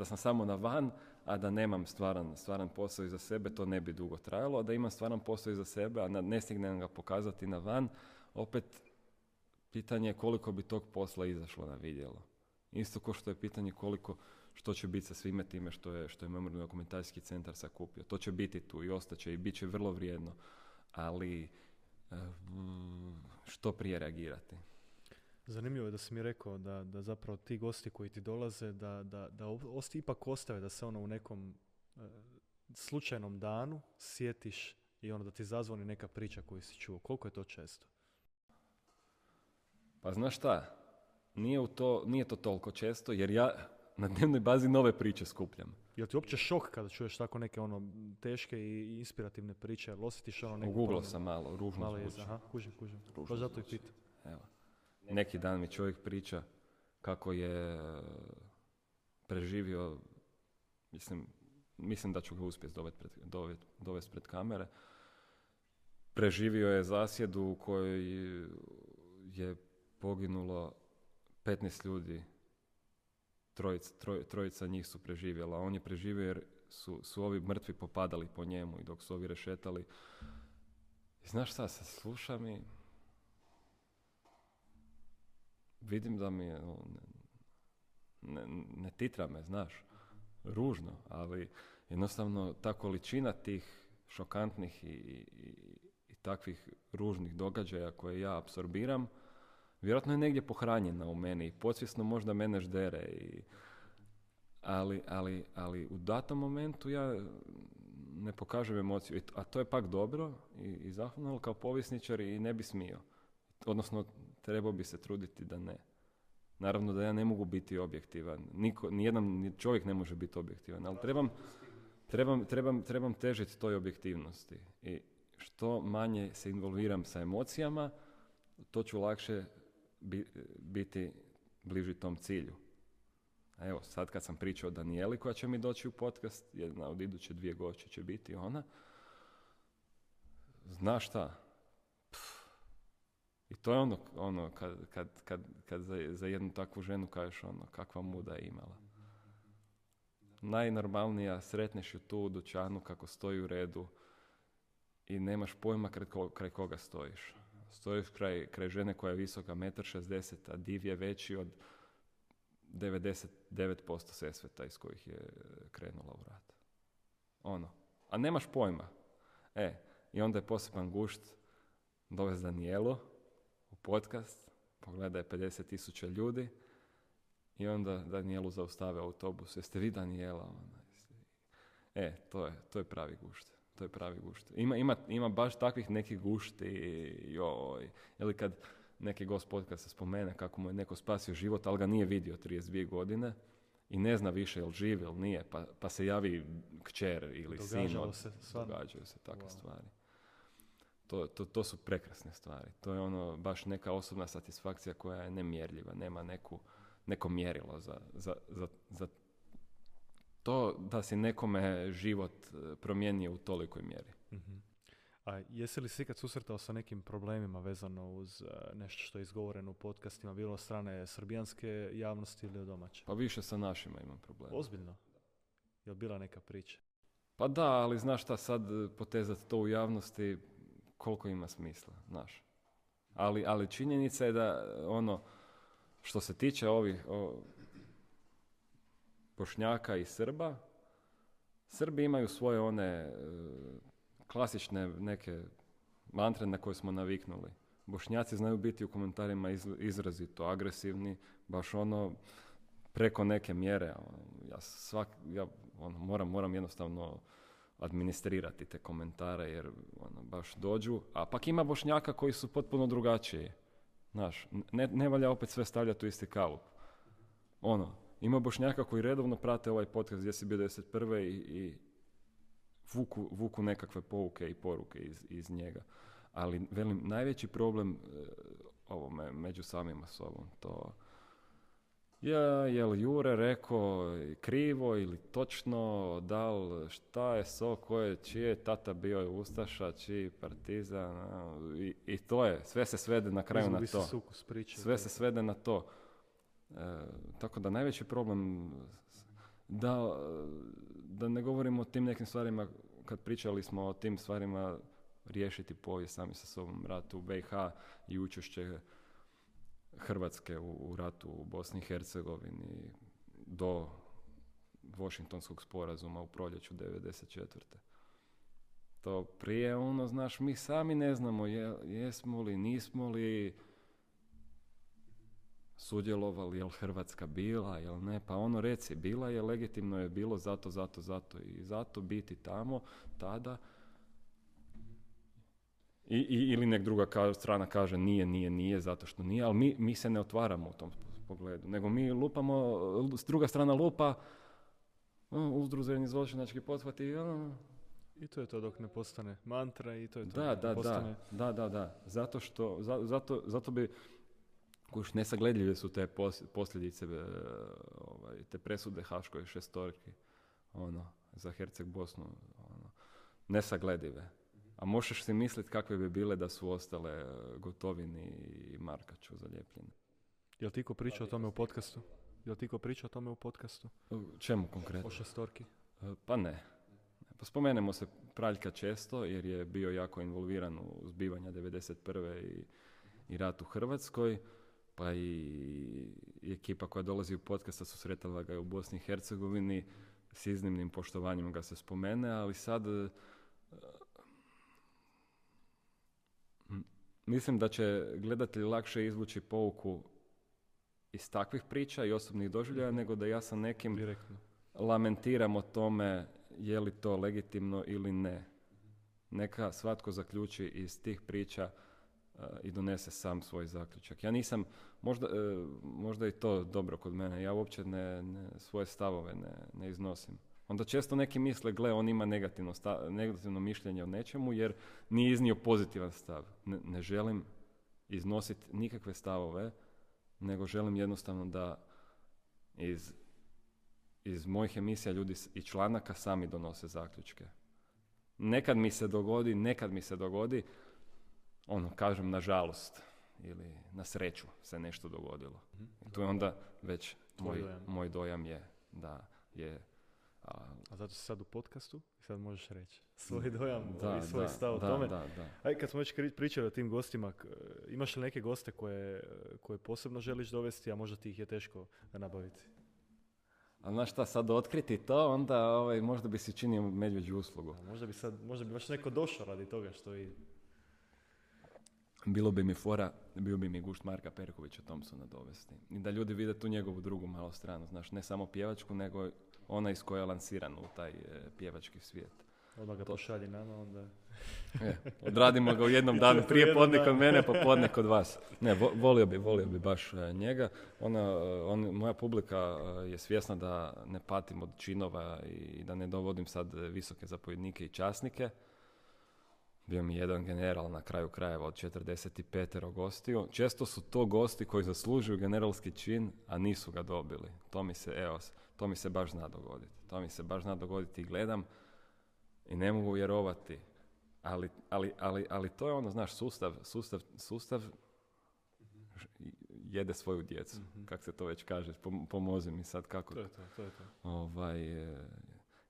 da sam samo na van, a da nemam stvaran, stvaran posao iza sebe, to ne bi dugo trajalo, a da imam stvaran posao iza sebe, a ne stignem ga pokazati na van, opet pitanje je koliko bi tog posla izašlo na vidjelo. Isto kao što je pitanje koliko, što će biti sa svime time što je, što je Memorijalno dokumentacijski centar sakupio. To će biti tu i ostaće i bit će vrlo vrijedno, ali što prije reagirati. Zanimljivo je da si mi rekao da, da zapravo ti gosti koji ti dolaze, da, da, da osti, ipak ostave da se ono u nekom e, slučajnom danu sjetiš i ono da ti zazvoni neka priča koju si čuo. Koliko je to često? Pa znaš šta, nije, u to, nije to toliko često jer ja na dnevnoj bazi nove priče skupljam. Jel ti uopće šok kada čuješ tako neke ono teške i inspirativne priče? Osjetiš ono neku... Uguglao sam malo, ružno malo zvuči. Aha, kužim, kužim. Baš zato i pitam. Evo. Neki dan mi čovjek priča kako je preživio, mislim, mislim da ću ga uspjeti dovesti pred kamere, preživio je zasjedu u kojoj je poginulo petnaest ljudi, trojica, troj, trojica njih su preživjela, a on je preživio jer su, su ovi mrtvi popadali po njemu i dok su ovi rešetali. I znaš šta, se slušam i vidim da mi je, ne, ne titra me, znaš, ružno, ali jednostavno ta količina tih šokantnih i, i, i takvih ružnih događaja koje ja apsorbiram, vjerojatno je negdje pohranjena u meni i podsvjesno možda mene ždere, i, ali, ali, ali u datom momentu ja ne pokažem emociju, a to je pak dobro i, i zahvalno, ali kao povjesničar i ne bi smio. Odnosno, trebao bi se truditi da ne. Naravno da ja ne mogu biti objektivan. Niko, nijedan čovjek ne može biti objektivan, ali trebam, trebam, trebam, trebam težiti toj objektivnosti. I što manje se involviram sa emocijama, to ću lakše bi, biti bliži tom cilju. A evo, sad kad sam pričao o Danijeli koja će mi doći u podcast, jedna od iduće dvije gošće će biti ona, znaš šta? I to je ono, ono kad, kad, kad, kad za, za jednu takvu ženu kažeš ono, kakva muda je imala. Najnormalnija, sretneš ju tu u dućanu kako stoji u redu i nemaš pojma kraj, ko, kraj koga stojiš. Stojiš kraj, kraj žene koja je visoka jedan zarez šezdeset metara, a div je veći od devedeset devet posto Sesveta iz kojih je krenula u rat. Ono, a nemaš pojma. E, i onda je poseban gušt dovesti Danijelu u podcast, pogleda je pedeset tisuća ljudi i onda Danijelu zaustave autobus. Jeste vi Danijela? Ona, e, to je, to je pravi gušt. To je pravi gušt. Ima, ima, ima baš takvih nekih gušti. Joj. Ili kad neki gost podcast se spomene kako mu je neko spasio život, ali ga nije vidio trideset dvije godine i ne zna više jel živi ili nije, pa, pa se javi kćer ili sin. Događalo se. Događaju se takve wow. stvari. To, to, to su prekrasne stvari. To je ono baš neka osobna satisfakcija koja je nemjerljiva. Nema neku, neko mjerilo za, za, za, za to da si nekome život promijenio u tolikoj mjeri. Uh-huh. A jesi li se ikad susretao sa nekim problemima vezano uz nešto što je izgovoreno u podcastima, bilo od strane srbijanske javnosti ili od domaće? Pa više sa našima imam problema. Ozbiljno? Je li bila neka priča? Pa da, ali znaš šta sad potezati to u javnosti, koliko ima smisla, znaš. Ali, ali činjenica je da ono, što se tiče ovih o, Bošnjaka i Srba, Srbi imaju svoje one e, klasične neke mantre na koje smo naviknuli. Bošnjaci znaju biti u komentarima iz, izrazito agresivni, baš ono preko neke mjere. Ja, svak, ja ono, moram, moram jednostavno administrirati te komentare jer ono, baš dođu, a pak ima Bošnjaka koji su potpuno drugačiji. Znaš, ne, ne valja opet sve stavljati u isti kalup. Ono, ima Bošnjaka koji redovno prate ovaj podcast Gdje si bio devedeset prve i, i vuku, vuku nekakve pouke i poruke iz, iz njega. Ali, velim, najveći problem e, ovome, među samima sobom, to ja, je li Jure rekao krivo ili točno, da li šta je so, ko je, čije je tata bio je Ustaša, čiji partizan, a, i, i to je, sve se svede na kraju na to. Sve se svede na to. E, tako da najveći problem da, da ne govorimo o tim nekim stvarima, kad pričali smo o tim stvarima, riješiti povijest sami sa sobom, ratu u B i H i učešće Hrvatske u, u ratu u Bosni i Hercegovini do Washingtonskog sporazuma u proljeću devedeset četvrte. To prije, ono, znaš, mi sami ne znamo je, jesmo li, nismo li sudjelovali, jel Hrvatska bila, jel ne, pa ono reci, bila je, legitimno je bilo, zato, zato, zato i zato biti tamo, tada. I, i, ili nek druga ka, strana kaže nije, nije, nije, zato što nije, ali mi, mi se ne otvaramo u tom pogledu, nego mi lupamo, druga strana lupa, uzdruženi zločinački pothvati, a... I to je to dok ne postane mantra i to je to da, dok da, ne postane... Da, da, da, da, zato što, za, zato, zato bi, kuš, nesagledive su te posljedice, ovaj, te presude Haškoj šestorki, ono, za Herceg-Bosnu, ono, nesagledive. A možeš si misliti kakve bi bile da su ostale Gotovini i Markaču zalijepljene. Jel ti ko priča o tome u podcastu? Jel ti ko priča o tome u podcastu? Čemu konkretno? O šestorki? Pa ne. Pa spomenemo se Praljka često, jer je bio jako involviran u zbivanja devedeset prve i, i rat u Hrvatskoj, pa i, i ekipa koja dolazi u podcasta susretala ga je u Bosni i Hercegovini, s iznimnim poštovanjem ga se spomene, ali sad... Mislim da će gledatelj lakše izvući pouku iz takvih priča i osobnih doživljaja, nego da ja sa nekim direktno lamentiram o tome je li to legitimno ili ne. Neka svatko zaključi iz tih priča uh, i donese sam svoj zaključak. Ja nisam, možda, uh, možda i to dobro kod mene, ja uopće ne, ne, svoje stavove ne, ne iznosim. Onda često neki misle, gle, on ima negativno, stav, negativno mišljenje o nečemu jer nije iznio pozitivan stav. Ne, ne želim iznositi nikakve stavove, nego želim jednostavno da iz, iz mojih emisija ljudi i članaka sami donose zaključke. Nekad mi se dogodi, nekad mi se dogodi, ono, kažem, nažalost ili na sreću se nešto dogodilo. I tu je onda već moj, moj dojam je da je... A, a zato si sad u podcastu i sad možeš reći svoj dojam da, i svoj da, stav o tome. Da, da. Aj, kad smo već pričali o tim gostima, imaš li neke goste koje, koje posebno želiš dovesti, a možda ti ih je teško nabaviti? A znaš šta, sad otkriti to, onda ovaj, možda bi si činio medvjeđu uslugu. A možda bi sad, možda bi baš neko došao radi toga što i... Bilo bi mi fora, bio bi mi gušt Marka Perkovića Thompsona dovesti. I da ljudi vide tu njegovu drugu malo stranu, znaš, ne samo pjevačku, nego ona iz koje je lansiran u taj e, pjevački svijet. Odmah ga to... pošalji nama, onda... Je, odradimo ga u jednom danu, prije podne kod mene, pa podne kod vas. Ne, vo, volio bi, volio bi baš e, njega. Ona, on, moja publika e, je svjesna da ne patim od činova i da ne dovodim sad visoke zapovjednike i časnike. Bio mi jedan general na kraju krajeva od četrdeset petero gostiju. Često su to gosti koji zaslužuju generalski čin, a nisu ga dobili. To mi se, evo, to mi se baš zna dogoditi. To mi se baš zna dogoditi i gledam i ne mogu vjerovati. Ali, ali, ali, ali to je ono, znaš, sustav, sustav, sustav jede svoju djecu. Mm-hmm. Kako se to već kaže, pomozi mi sad kako. To je to, to je to. Ovaj, e...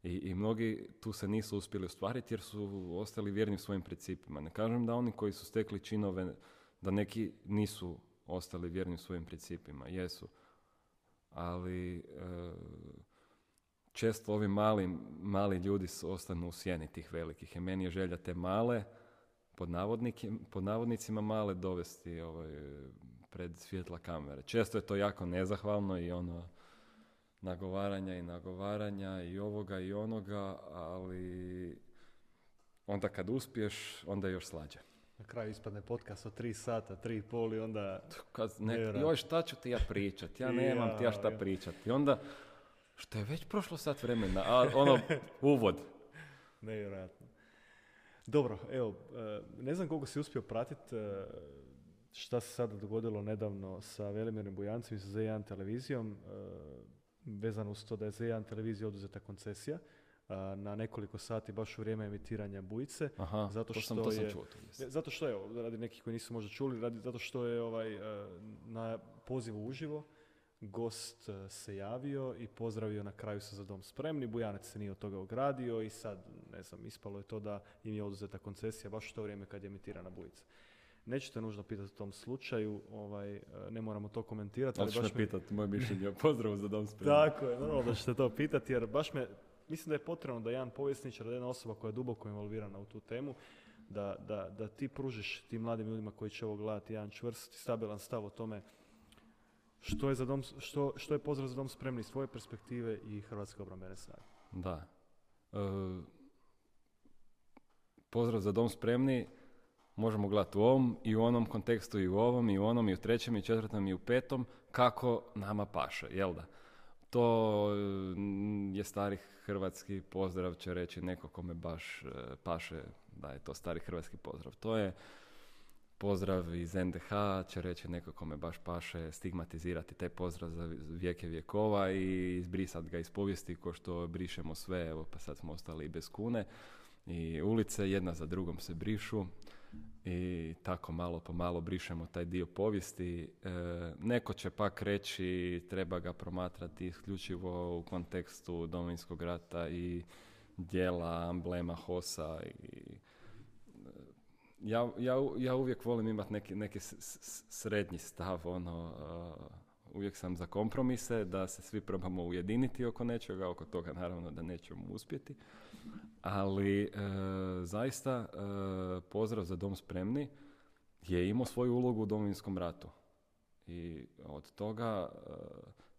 I, I mnogi tu se nisu uspjeli ostvariti jer su ostali vjerni svojim principima. Ne kažem da oni koji su stekli činove, da neki nisu ostali vjerni svojim principima, jesu. Ali e, često ovi mali, mali ljudi ostanu u sjeni tih velikih. I meni je želja te male, pod, pod navodnicima male, dovesti ovaj, pred svjetla kamere. Često je to jako nezahvalno i ono... nagovaranja i nagovaranja i ovoga i onoga, ali onda kad uspiješ, onda je još slađe. Na kraju ispadne podcast o tri sata, tri i pol i onda... Ne, joj, šta ću ti ja pričat? Ja nemam ja, ti ja šta ja. pričat. I onda, što je već prošlo sat vremena, a ono, uvod. Nevjerojatno. Dobro, evo, ne znam koliko si uspio pratiti šta se sada dogodilo nedavno sa Velimirom Bujancem i sa Z jedan televizijom. Vezano uz to da je za jedan televizija oduzeta koncesija a, na nekoliko sati baš u vrijeme emitiranja Bujice. Aha, zato što to sam, to je čuo, to zato što je radi neki koji nisu možda čuli, radi zato što je ovaj na pozivu uživo gost se javio i pozdravio na kraju sa "Za dom spremni", Bujanac se nije od toga ogradio i sad, ne znam, ispalo je to da im je oduzeta koncesija baš u to vrijeme kad je emitirana Bujica. Nećete nužno pitati u tom slučaju, ovaj, ne moramo to komentirati. Ali ćeš me pitati, moje mišljenje o pozdravu "Za dom spremni". Tako je, normalno da ćete to pitati, jer baš me, mislim da je potrebno da jedan povjesničar, da jedna osoba koja je duboko involvirana u tu temu, da, da, da ti pružiš tim mladim ljudima koji će ovo gledati jedan čvrst i stabilan stav o tome što je, za dom, što, što je pozdrav "Za dom spremni" svoje perspektive i Hrvatske obrambene snage. Da. E, pozdrav "Za dom spremni" možemo gledati u ovom i u onom kontekstu, i u ovom, i u onom, i u trećem, i u četvrtom, i u petom, kako nama paše, jel da? To je stari hrvatski pozdrav, će reći neko kome baš paše da je to stari hrvatski pozdrav. To je pozdrav iz en de ha, će reći neko kome baš paše stigmatizirati taj pozdrav za vijeke vjekova i izbrisati ga iz povijesti, ko što brišemo sve, evo pa sad smo ostali i bez kune. I ulice jedna za drugom se brišu i tako malo po malo brišemo taj dio povijesti. E, neko će pak reći treba ga promatrati isključivo u kontekstu Domovinskog rata i dijela amblema HOS-a. I, ja, ja, ja uvijek volim imati neki, neki srednji stav, ono, uh, uvijek sam za kompromise, da se svi probamo ujediniti oko nečega, oko toga naravno da nećemo uspjeti. Ali e, zaista e, pozdrav "Za dom spremni" je imao svoju ulogu u Domovinskom ratu. I od toga e,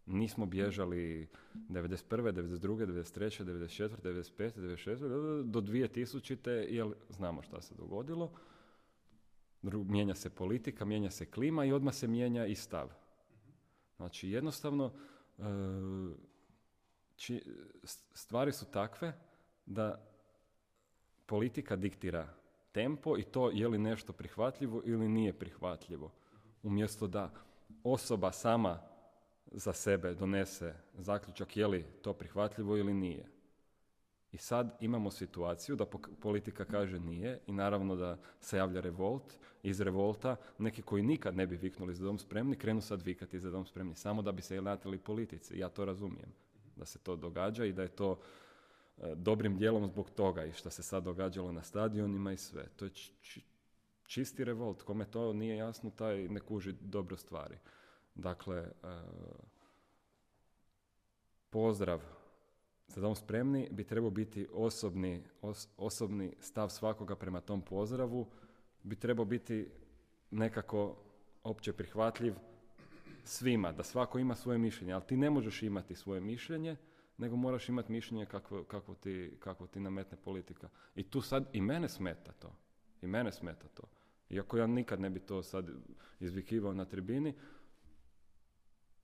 nismo bježali devedeset prve, devedeset druge, devedeset treće, devedeset četvrte, devedeset pete, devedeset šeste do dvije tisućite, jer znamo šta se dogodilo. Mijenja se politika, mijenja se klima i odmah se mijenja i stav. Znači jednostavno e, či, stvari su takve da politika diktira tempo i to je li nešto prihvatljivo ili nije prihvatljivo. Umjesto da osoba sama za sebe donese zaključak je li to prihvatljivo ili nije. I sad imamo situaciju da politika kaže nije i naravno da se javlja revolt. Iz revolta neki koji nikad ne bi viknuli "Za dom spremni" krenu sad vikati "Za dom spremni" samo da bi se natjeli politici. Ja to razumijem da se to događa i da je to dobrim dijelom zbog toga i što se sad događalo na stadionima i sve. To je či, čisti revolt. Kome to nije jasno, taj ne kuži dobro stvari. Dakle, eh, pozdrav "Za dom spremni" bi trebao biti osobni, os, osobni stav svakoga prema tom pozdravu, bi trebao biti nekako opće prihvatljiv svima, da svako ima svoje mišljenje, ali ti ne možeš imati svoje mišljenje, nego moraš imati mišljenje kako, kako, ti, kako ti nametne politika. I tu sad i mene smeta to. I mene smeta to. Iako ja nikad ne bi to sad izvikivao na tribini,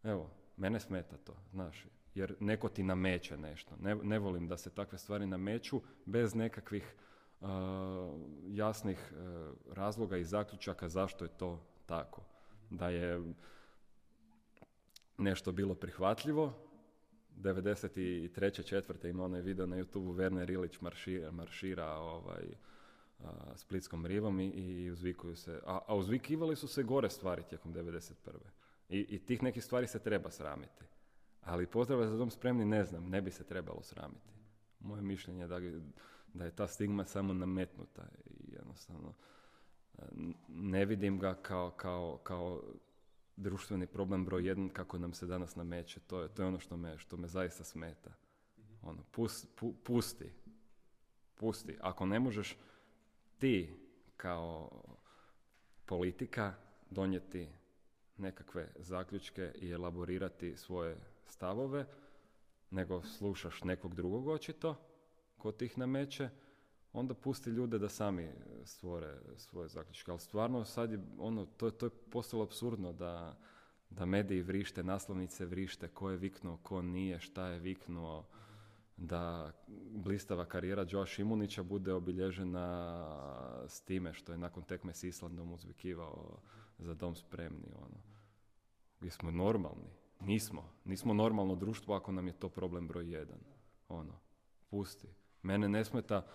evo, mene smeta to, znaš. Jer neko ti nameće nešto. Ne, ne volim da se takve stvari nameću bez nekakvih uh, jasnih uh, razloga i zaključaka zašto je to tako. Da je nešto bilo prihvatljivo, devedeset treće četvrte ima onaj video na YouTube-u, Werner Ilić maršira, maršira ovaj, a, Splitskom rivom i, i uzvikuju se. A, a uzvikivali su se gore stvari tijekom devedeset prve I, I tih nekih stvari se treba sramiti. Ali pozdrav "Za dom spremni" ne znam, ne bi se trebalo sramiti. Moje mišljenje je da, da je ta stigma samo nametnuta i jednostavno ne vidim ga kao... kao, kao društveni problem broj jedan kako nam se danas nameće. To je, to je ono što me, što me zaista smeta. Ono, pust, pu, pusti. Pusti. Ako ne možeš ti kao politika donijeti nekakve zaključke i elaborirati svoje stavove, nego slušaš nekog drugog očito ko ti ih nameće, onda pusti ljude da sami stvore svoje zaključke. Ali stvarno sad je, ono, to, to je postalo apsurdno da, da mediji vrište, naslovnice vrište, ko je viknuo, ko nije, šta je viknuo, da blistava karijera Đoa Šimunića bude obilježena s time što je nakon tekme s Islandom uzvikivao "Za dom spremni", ono. Mi smo normalni. Nismo. Nismo normalno društvo ako nam je to problem broj jedan. Ono, pusti. Mene ne smeta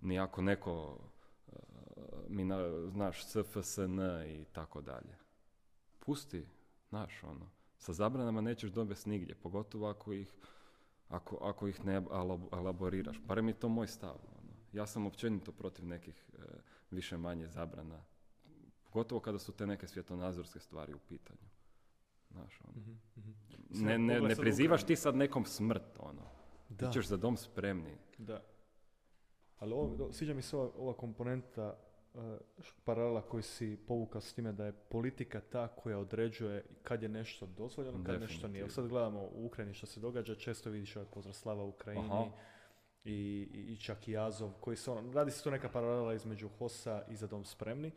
ni ako neko, uh, mi na, znaš, es ef es en i tako dalje. Pusti, znaš, ono. Sa zabranama nećeš dovesti nigdje, pogotovo ako ih, ako, ako ih ne elaboriraš. Barem je to moj stav. Ono. Ja sam općenito protiv nekih e, više manje zabrana, pogotovo kada su te neke svjetonazorske stvari u pitanju. Znaš, ono. Mm-hmm, mm-hmm. Ne, ne, ne prizivaš ti sad nekom smrt, ono. Da. Ti ćeš za dom spremni. Da. Ali ovo, sviđa mi se ova, ova komponenta uh, paralela koju si povukao s time da je politika ta koja određuje kad je nešto dozvoljeno, kad nešto nije. Sad gledamo u Ukrajini što se događa, često vidiš ovaj pozdrav slava Ukrajini i, i, i čak i Azov, koji se on, radi se tu neka paralela između H O S-a i za dom spremni.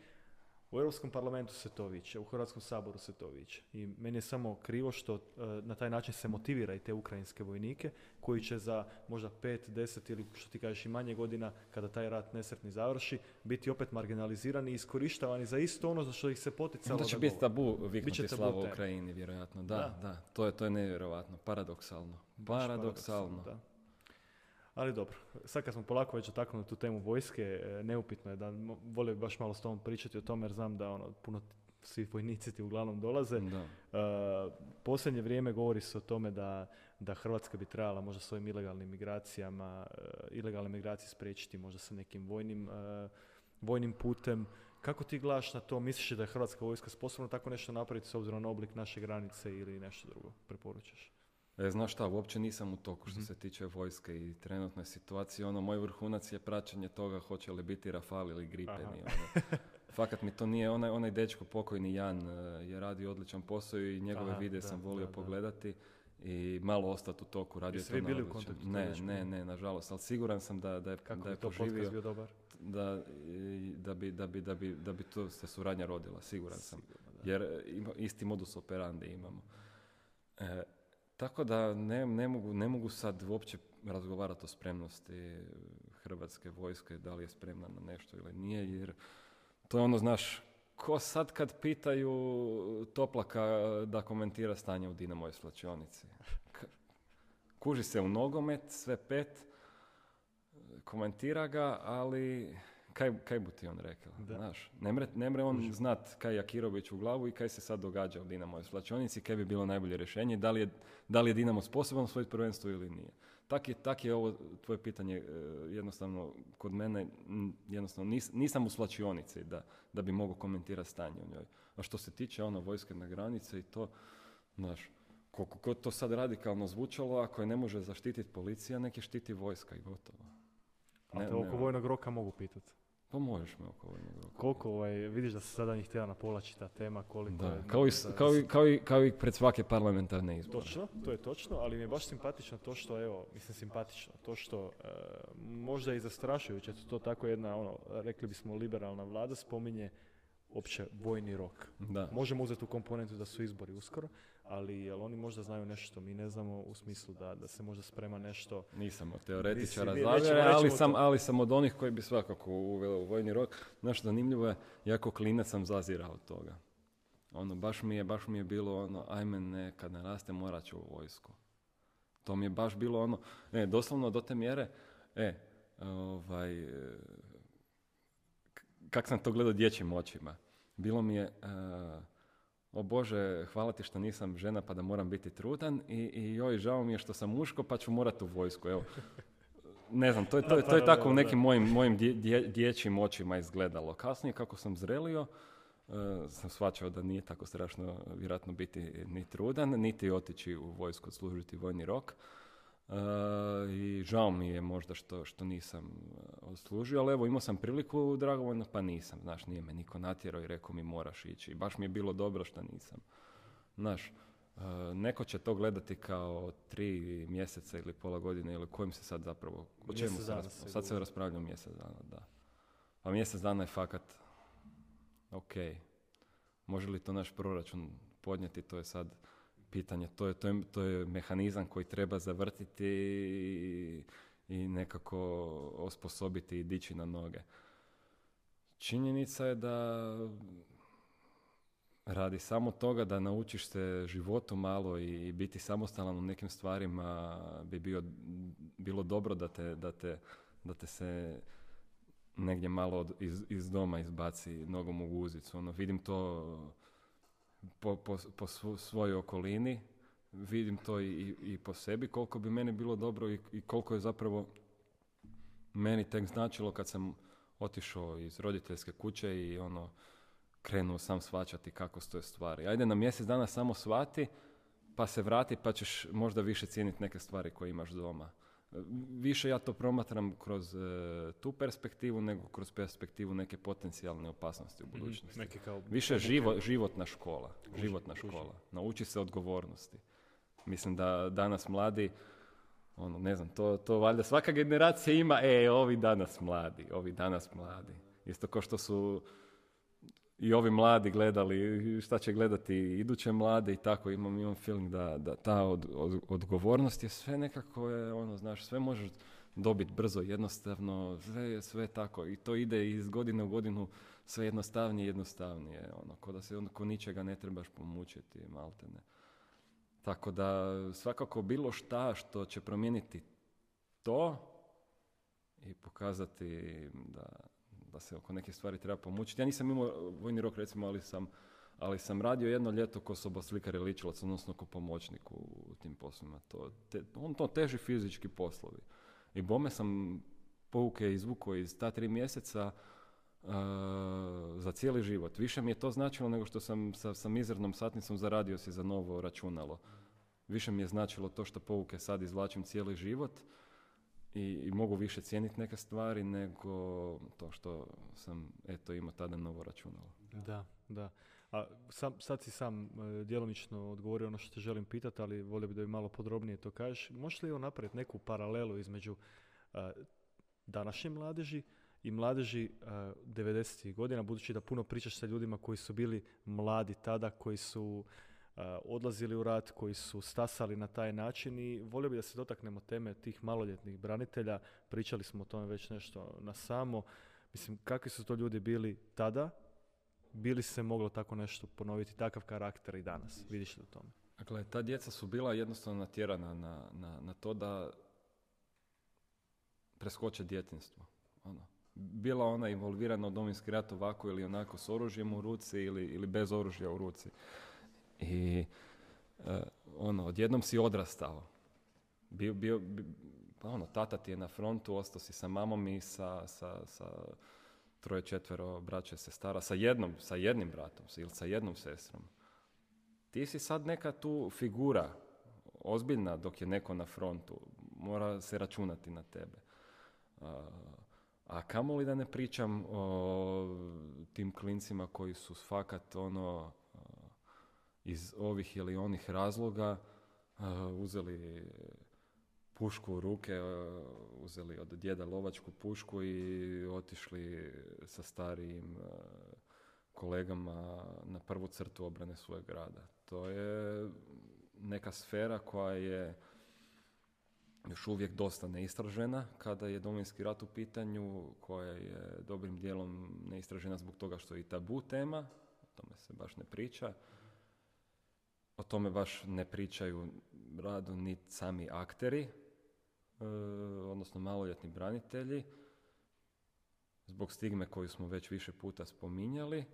U Europskom parlamentu se to viče, u Hrvatskom saboru se to viče. I meni je samo krivo što uh, na taj način se motivira i te ukrajinske vojnike koji će za možda pet, deset ili što ti kažeš i manje godina kada taj rat nesretni završi, biti opet marginalizirani i iskorištavani za isto ono za što ih se poticalo. Onda će da biti tabu viknuti slava Ukrajini, vjerojatno. Da, da. da. To, je, to je nevjerojatno, paradoksalno. Paradoksalno. paradoksalno Ali dobro, sad kad smo polako već otaknuli tu temu vojske, neupitno je da volio bi baš malo s tom pričati o tome jer znam da ono, puno svi vojnici ti uglavnom dolaze. Da. Uh, posljednje vrijeme govori se o tome da, da Hrvatska bi trebala možda svojim ilegalnim migracijama, uh, ilegalne migracije spriječiti možda sa nekim vojnim, uh, vojnim putem. Kako ti gledaš na to? Misliš da je Hrvatska vojska sposobna tako nešto napraviti s obzirom na oblik naše granice ili nešto drugo? Preporučaš? E, znaš šta, uopće nisam u toku što se tiče vojske i trenutne situacije. Ono, moj vrhunac je praćenje toga hoće li biti Rafal ili Gripeni. Ono. Fakat mi to nije. Onaj, onaj dečko pokojni Jan je radio odličan posao i njegove Aha, videe da, sam volio da, da. pogledati i malo ostati u toku. Radio svi to bili u kontaktu? Ne, ne, ne, nažalost. Ali siguran sam da, da je, Kako da je to poživio, bio dobar? Da, da, bi, da, bi, da, bi, da bi to se suradnja rodila, siguran sam. Sigurno, da. Jer ima, isti modus operandi imamo. E, Tako da ne, ne, mogu, ne mogu sad uopće razgovarati o spremnosti Hrvatske vojske, da li je spremna na nešto ili nije, jer to je ono, znaš, ko sad kad pitaju Toplaka da komentira stanje u Dinamovoj svlačionici. Kuži se u nogomet, sve pet, komentira ga, ali kaj, kaj bu ti on rekao, znaš. Ne mre, ne mre on Užim. znat kaj Jakirović u glavu i kaj se sad događa u Dinamovoj svlačionici, kaj bi bilo najbolje rješenje, da li je, da li je Dinamo sposoban osvojiti prvenstvo ili nije. Tak je, tak je ovo tvoje pitanje jednostavno kod mene, jednostavno nis, nisam u svlačionici da, da bi mogao komentirati stanje u njoj. A što se tiče ono vojske na granice i to, znaš, koliko ko to sad radikalno zvučalo, ako je ne može zaštititi policija, nek je štiti vojska i gotovo. A te oko vojnog roka mogu pitati? Pa možeš me oko vojnog roka. Koliko ovaj, vidiš da se sada njih htjela napolači ta tema, koliko da, je... Kao i, da, kao, i, kao, i, kao i pred svake parlamentarne izbore. Točno, to je točno, ali mi je baš simpatično to što, evo, mislim simpatično, to što e, možda i zastrašujuće, to tako jedna, ono, rekli bismo liberalna vlada spominje opće vojni rok. Da. Možemo uzeti u komponentu da su izbori uskoro, ali jel oni možda znaju nešto mi ne znamo u smislu da, da se možda sprema nešto... Nisam od teoretičara zavjere, ali, ali sam od onih koji bi svakako uveli u vojni rok. Znaš, zanimljivo je, jako klinac sam zazirao od toga. Ono, baš mi je, baš mi je bilo ono, ajme ne, kad naraste morat ću u vojsku. To mi je baš bilo ono, ne, doslovno do te mjere, e, ovaj... Kako sam to gledao dječjim očima. Bilo mi je, uh, o Bože, hvala ti što nisam žena pa da moram biti trudan i, i joj, žao mi je što sam muško pa ću morati u vojsku. Evo. Ne znam, to je, to je, to je tako u nekim mojim, mojim dje, dječjim očima izgledalo. Kasnije kako sam zrelio, uh, sam shvaćao da nije tako strašno vjerojatno biti ni trudan, niti otići u vojsku, služiti vojni rok. Uh, i žao mi je možda što, što nisam odslužio, ali evo imao sam priliku dragovoljno, pa nisam, znaš, nije me niko natjerao i rekao mi moraš ići i baš mi je bilo dobro što nisam. Znaš, uh, neko će to gledati kao tri mjeseca ili pola godine ili kojim se sad zapravo, o čemu se raspravljamo, sad se raspravljamo mjesec dana, da. Pa mjesec dana je fakat, ok, može li to naš proračun podnijeti, to je sad pitanje, to je, to, je, to je mehanizam koji treba zavrtiti i, i nekako osposobiti i dići na noge. Činjenica je da radi samo toga da naučiš se životu malo i, i biti samostalan u nekim stvarima bi bio, bilo dobro da te, da te, da te se negdje malo od, iz, iz doma izbaci nogom u guzicu. Ono, vidim to po, po, po svojoj okolini, vidim to i, i po sebi, koliko bi meni bilo dobro i, i koliko je zapravo meni tek značilo kad sam otišao iz roditeljske kuće i ono krenuo sam shvaćati kako stoje stvari. Ajde na mjesec dana samo shvati, pa se vrati, pa ćeš možda više cijeniti neke stvari koje imaš doma. Više ja to promatram kroz e, tu perspektivu nego kroz perspektivu neke potencijalne opasnosti u budućnosti. Mm, kao... Više živo, životna škola, uži, životna škola. Uži. Nauči se odgovornosti. Mislim da danas mladi, ono, ne znam, to, to valjda svaka generacija ima, e, ovi danas mladi, ovi danas mladi. Isto kao što su i ovi mladi gledali, šta će gledati iduće mlade i tako, imam, imam feeling da, da ta od, od, odgovornost je sve nekako, je, ono, znaš, sve možeš dobiti brzo, jednostavno, sve, sve tako. I to ide iz godine u godinu sve jednostavnije i jednostavnije, ono, ko da se onako ničega ne trebaš pomučiti, maltene. Tako da svakako bilo šta što će promijeniti to i pokazati da... da se oko neke stvari treba pomučiti. Ja nisam imao vojni rok, recimo, ali sam, ali sam radio jedno ljeto ko soboslikar i ličilac, odnosno ko pomoćnik u, u tim poslovima. To, te, on to teži fizički poslovi. I bome sam pouke izvukao iz ta tri mjeseca uh, za cijeli život. Više mi je to značilo nego što sam sa, sa mizernom satnicom zaradio si za novo računalo. Više mi je značilo to što pouke sad izvlačim cijeli život. I, i mogu više cijeniti neke stvari nego to što sam, eto, imao tada novo računalo. Da, da. A sam, sad si sam e, djelomično odgovorio ono što te želim pitati, ali volio bi da mi malo podrobnije to kažeš. Možeš li napraviti neku paralelu između e, današnje mladeži i mladeži e, devedesetih godina, budući da puno pričaš sa ljudima koji su bili mladi tada, koji su odlazili u rat, koji su stasali na taj način, i volio bi da se dotaknemo teme tih maloljetnih branitelja. Pričali smo o tome već nešto na samo. Mislim, kakvi su to ljudi bili tada? Bili se moglo tako nešto ponoviti, takav karakter i danas? Vidiš li o tome? Dakle, ta djeca su bila jednostavno natjerana na, na, na to da preskoče djetinjstvo. Ono. Bila ona involvirana u Domovinski rat ovako ili onako, s oružjem u ruci ili, ili bez oružja u ruci. I uh, ono, odjednom si odrastao. Bio, bio, bi, pa ono, tata ti je na frontu, ostao si sa mamom i sa, sa, sa troje četvero braće sestara, sa jednom, sa jednim bratom ili sa jednom sestrom. Ti si sad neka tu figura ozbiljna dok je neko na frontu. Mora se računati na tebe. Uh, a kamoli da ne pričam o tim klincima koji su fakat ono... iz ovih ili onih razloga uh, uzeli pušku u ruke, uh, uzeli od djeda lovačku pušku i otišli sa starijim uh, kolegama na prvu crtu obrane svojeg grada. To je neka sfera koja je još uvijek dosta neistražena kada je Domovinski rat u pitanju, koja je dobrim dijelom neistražena zbog toga što je i tabu tema, o tome se baš ne priča. O tome baš ne pričaju rado ni sami akteri, e, odnosno maloljetni branitelji, zbog stigme koju smo već više puta spominjali.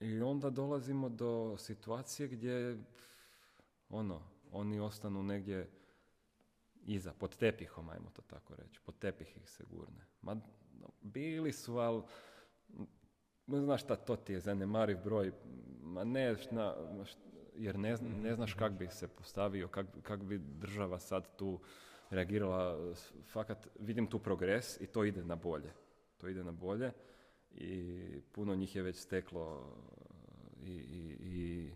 I onda dolazimo do situacije gdje ono, oni ostanu negdje iza, pod tepihom, ajmo to tako reći, pod tepih ih se gurne. Ma, bili su, ali... Znaš šta, to ti je zanemariv broj, ma ne, šta, jer ne, ne znaš kak bi se postavio, kak, kak bi država sad tu reagirala. Fakat vidim tu progres i to ide na bolje. To ide na bolje i puno njih je već steklo i, i, i,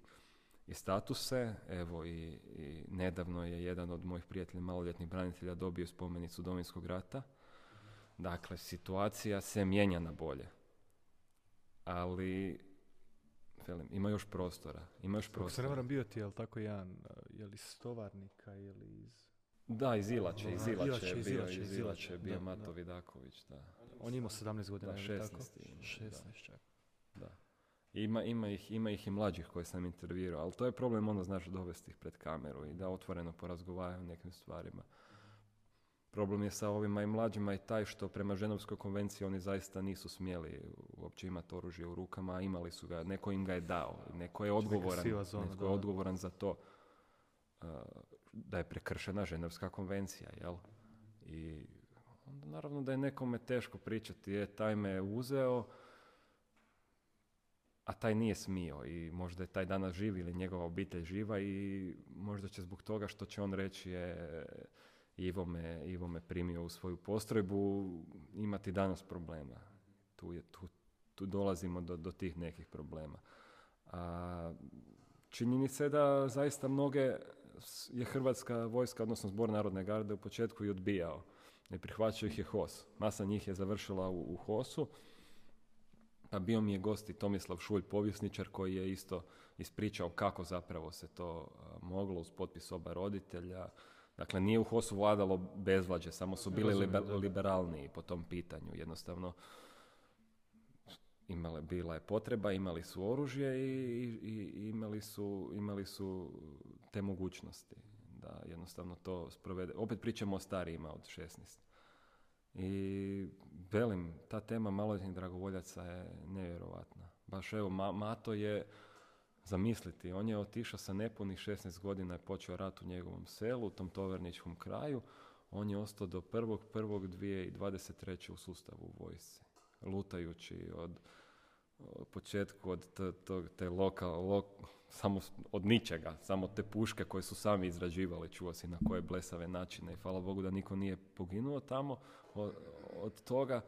i statuse. Evo i, i nedavno je jedan od mojih prijatelja maloljetnih branitelja dobio spomenicu Domovinskog rata. Dakle, situacija se mijenja na bolje. Ali, velim, ima još prostora, ima još prostora. Srevaram bio ti, je li tako jedan, je li iz Tovarnika, je li iz... Da, iz Jelače, iz Jelače, iz Jelače, iz Jelače je bio, bio Mato Vidaković, da. On je imao sedamnaest godina, da, šesnaest, tako? Ima, šesnaest. Da, da. Ima, ima, ih, ima ih i mlađih koje sam intervjuirao, ali to je problem, ono, znaš, dovesti ih pred kameru i da otvoreno porazgovaraju o nekim stvarima. Problem je sa ovima i mlađima i taj što prema Ženevskoj konvenciji oni zaista nisu smjeli uopće imati oružje u rukama, a imali su ga, neko im ga je dao, neko je odgovoran, neko je odgovoran za to uh, da je prekršena Ženevska konvencija, jel? I onda naravno da je nekome teško pričati, je, taj me je uzeo, a taj nije smio i možda je taj danas živ ili njegova obitelj živa i možda će zbog toga što će on reći je Ivo me, Ivo me primio u svoju postrojbu, imati danas problema. Tu, je, tu, tu dolazimo do, do tih nekih problema. A činjenica je da zaista mnoge je Hrvatska vojska, odnosno Zbor narodne garde u početku i odbijao. Ne prihvaćao ih je H O S. Masa njih je završila u, u H O S-u. Pa bio mi je gost i Tomislav Šulj, povjesničar, koji je isto ispričao kako zapravo se to moglo uz potpis oba roditelja. Dakle, nije u H O S-u vladalo bezvlađe, samo su bili liber, liberalniji po tom pitanju. Jednostavno, imale, bila je potreba, imali su oružje i, i, i imali, su, imali su te mogućnosti da jednostavno to sprovede. Opet pričamo o starijima od šesnaest. I velim, ta tema maloljetnih dragovoljaca je nevjerojatna. Baš evo, ma, Mato je... Zamisliti, on je otišao sa nepunih šesnaest godina i počeo rat u njegovom selu, u tom tovarničkom kraju. On je ostao do prvog prvog dvije tisuće dvadeset treće u sustavu u vojsci, lutajući od, od početku od te, te loka, lok, samo od ničega, samo te puške koje su sami izrađivali, čuo si na koje blesave načine i hvala Bogu da niko nije poginuo tamo od, od toga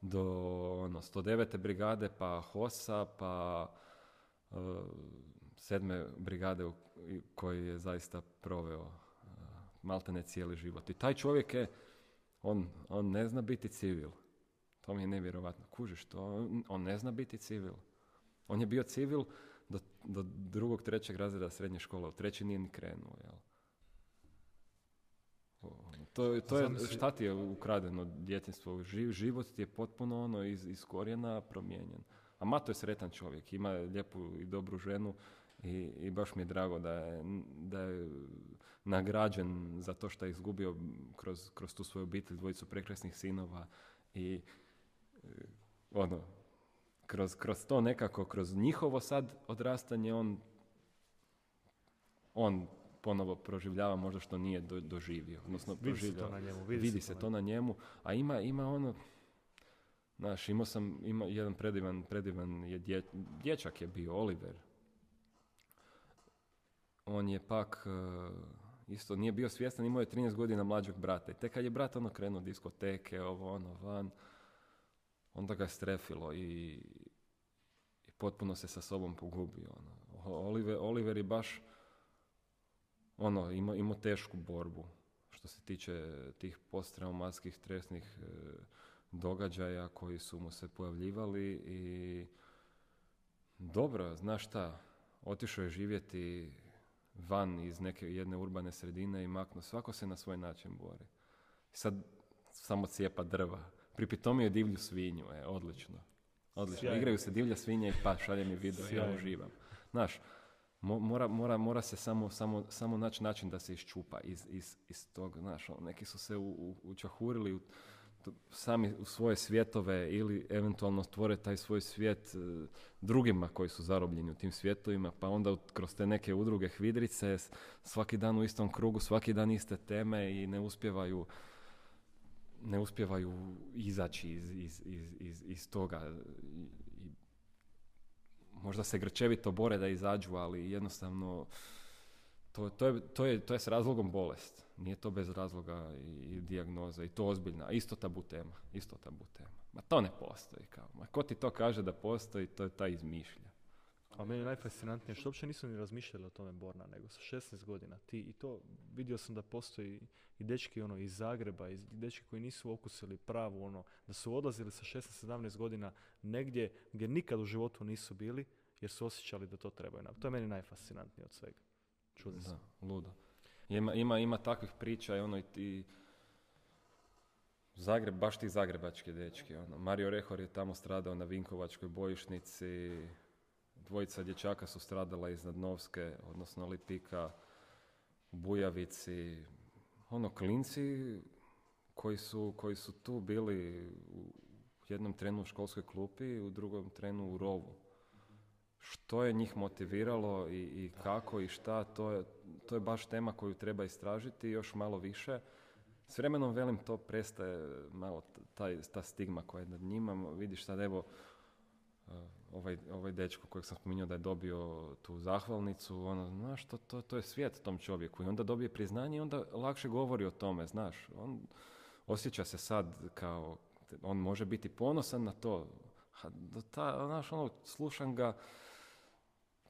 do ono, sto devete brigade, pa H O S-a, pa sedme brigade koji je zaista proveo maltene cijeli život. I taj čovjek je, on, on ne zna biti civil. To mi je nevjerojatno. Kužiš to? On, on ne zna biti civil. On je bio civil do, do drugog, trećeg razreda srednje škole. U treći nije ni krenuo. Jel? To, to je, šta ti je ukradeno djetinjstvo? Živ, život ti je potpuno ono iz, iz korijena promijenjen. A Mato je sretan čovjek, ima lijepu i dobru ženu i, i baš mi je drago da je, da je nagrađen za to što je izgubio kroz, kroz tu svoju obitelj, dvojicu prekrasnih sinova i ono, kroz, kroz to nekako, kroz njihovo sad odrastanje on, on ponovo proživljava možda što nije do, doživio. Odnosno, vidi se to na njemu. Vidi, vidi se to na njemu, a ima, ima ono... Znaš, imao sam imao jedan predivan, predivan je dje, dječak je bio, Oliver. On je pak, isto nije bio svjestan, imao je trinaest godina mlađeg brata. I tek kad je brat ono krenuo diskoteke, ovo ono, van, onda ga je strefilo i, i potpuno se sa sobom pogubio. Ono. Oliver, Oliver je baš ono, imao, imao tešku borbu što se tiče tih posttraumatskih stresnih događaja koji su mu se pojavljivali i dobro, znaš šta, otišao je živjeti van iz neke jedne urbane sredine i maknuo, svako se na svoj način bori. Sad samo cijepa drva, pripitomio je divlju svinju, e, odlično. Odlično, sjajno. Igraju se divlja svinja i pa šalje mi video, ja uživam. Znaš, mo- mora, mora, mora se samo, samo, samo naći način da se iščupa iz, iz, iz tog, znaš, neki su se u, u, učahurili u sami u svoje svijetove ili eventualno stvore taj svoj svijet drugima koji su zarobljeni u tim svijetovima, pa onda kroz te neke udruge hvidrice svaki dan u istom krugu, svaki dan iste teme i ne uspijevaju, ne uspijevaju izaći iz, iz, iz, iz, iz toga. I možda se grčevito bore da izađu, ali jednostavno To, to, je, to, je, to je s razlogom bolest. Nije to bez razloga i, i dijagnoza. I to ozbiljna. Isto tabu tema. Isto tabu tema. Ma to ne postoji. Kao. Ma ko ti to kaže da postoji, to je taj izmišlja. A meni je najfascinantnije što uopće nisu ni razmišljali o tome, Borna, nego sa šesnaest godina. Ti, i to vidio sam da postoji i dečki ono, iz Zagreba, i dečki koji nisu okusili pravu, ono, da su odlazili sa šesnaest sedamnaest godina negdje gdje nikad u životu nisu bili jer su osjećali da to trebaju. To je meni najfascinantnije od svega. Čudim se. Da, ludo. Ima, ima, ima takvih priča i ono i, i Zagreb, baš ti zagrebački dečki. Ono. Mario Rehor je tamo stradao na Vinkovačkoj bojišnici. Dvojica dječaka su stradala iznad Novske, odnosno Lipika, u Bujavici. Ono, klinci koji su, koji su tu bili u jednom trenu u školskoj klupi, u drugom trenu u rovu. Što je njih motiviralo i, i kako i šta, to je, to je baš tema koju treba istražiti još malo više. S vremenom, velim, to prestaje malo taj, ta stigma koja je nad njima. Vidiš sad, evo, ovaj, ovaj dečko kojeg sam spominjao da je dobio tu zahvalnicu, ono, znaš, to, to, to je svijet tom čovjeku. I onda dobije priznanje i onda lakše govori o tome, znaš. On osjeća se sad kao, on može biti ponosan na to. Ha, ta, znaš, ono, slušam ga,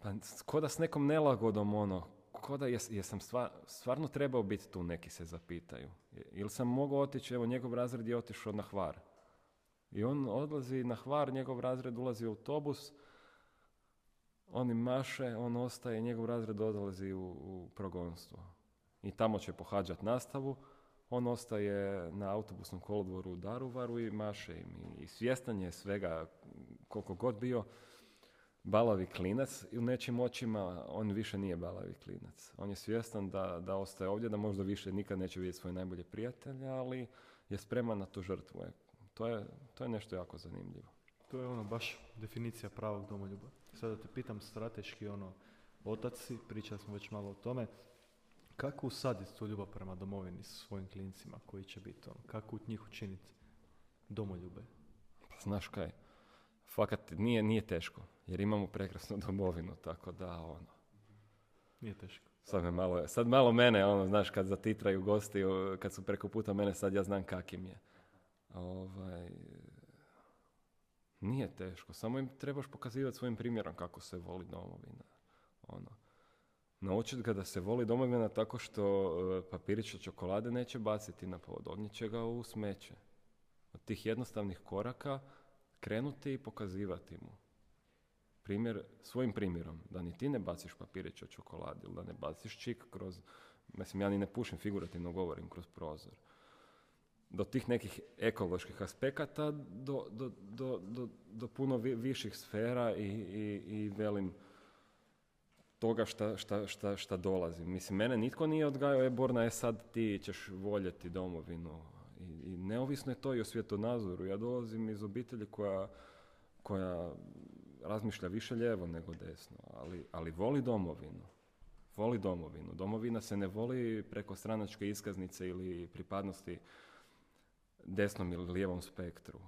pa ko da s nekom nelagodom, ono, ko da jes, jesam stvar, stvarno trebao biti tu, neki se zapitaju. Ili sam mogao otići, evo, njegov razred je otišao na Hvar. I on odlazi na Hvar, njegov razred ulazi u autobus, oni maše, on ostaje, njegov razred odlazi u, u progonstvo. I tamo će pohađati nastavu, on ostaje na autobusnom kolodvoru u Daruvaru i maše im. I svjestan je svega, koliko god bio balavi klinac, i u nečim očima on više nije balavi klinac. On je svjestan da, da ostaje ovdje, da možda više nikad neće vidjeti svoje najbolje prijatelje, ali je spreman na tu žrtvu. To je, to je nešto jako zanimljivo. To je ono baš definicija pravog domoljuba. Sada te pitam strateški, ono, otac si, pričali smo već malo o tome, kako usaditi tu ljubav prema domovini s svojim klincima koji će biti, ono, kako od njih učiniti domoljube? Znaš kaj, fakat nije, nije teško, jer imamo prekrasnu domovinu, tako da, ono... Nije teško. Sad, me malo, sad malo mene, ono, znaš, kad zatitraju gosti, kad su preko puta mene, sad ja znam kakim je. Ovaj, nije teško, samo im trebaš pokazivati svojim primjerom kako se voli domovina. Ono, naučiti ga da se voli domovina tako što papirić od čokolade neće baciti na pod, odnijet će ga u smeće. Od tih jednostavnih koraka krenuti i pokazivati mu primjer, svojim primjerom, da ni ti ne baciš papirić od čokolade ili da ne baciš čik kroz, mislim, ja ni ne pušim, figurativno govorim, kroz prozor. Do tih nekih ekoloških aspekata, do, do, do, do, do puno vi, viših sfera i, i, i velim toga šta, šta, šta, šta dolazi. Mislim, mene nitko nije odgajao, e, Borna, je sad ti ćeš voljeti domovinu. I, i neovisno je to i o svjetonazoru. Ja dolazim iz obitelji koja, koja razmišlja više lijevo nego desno, ali, ali voli domovinu. Voli domovinu. Domovina se ne voli preko stranačke iskaznice ili pripadnosti desnom ili lijevom spektru.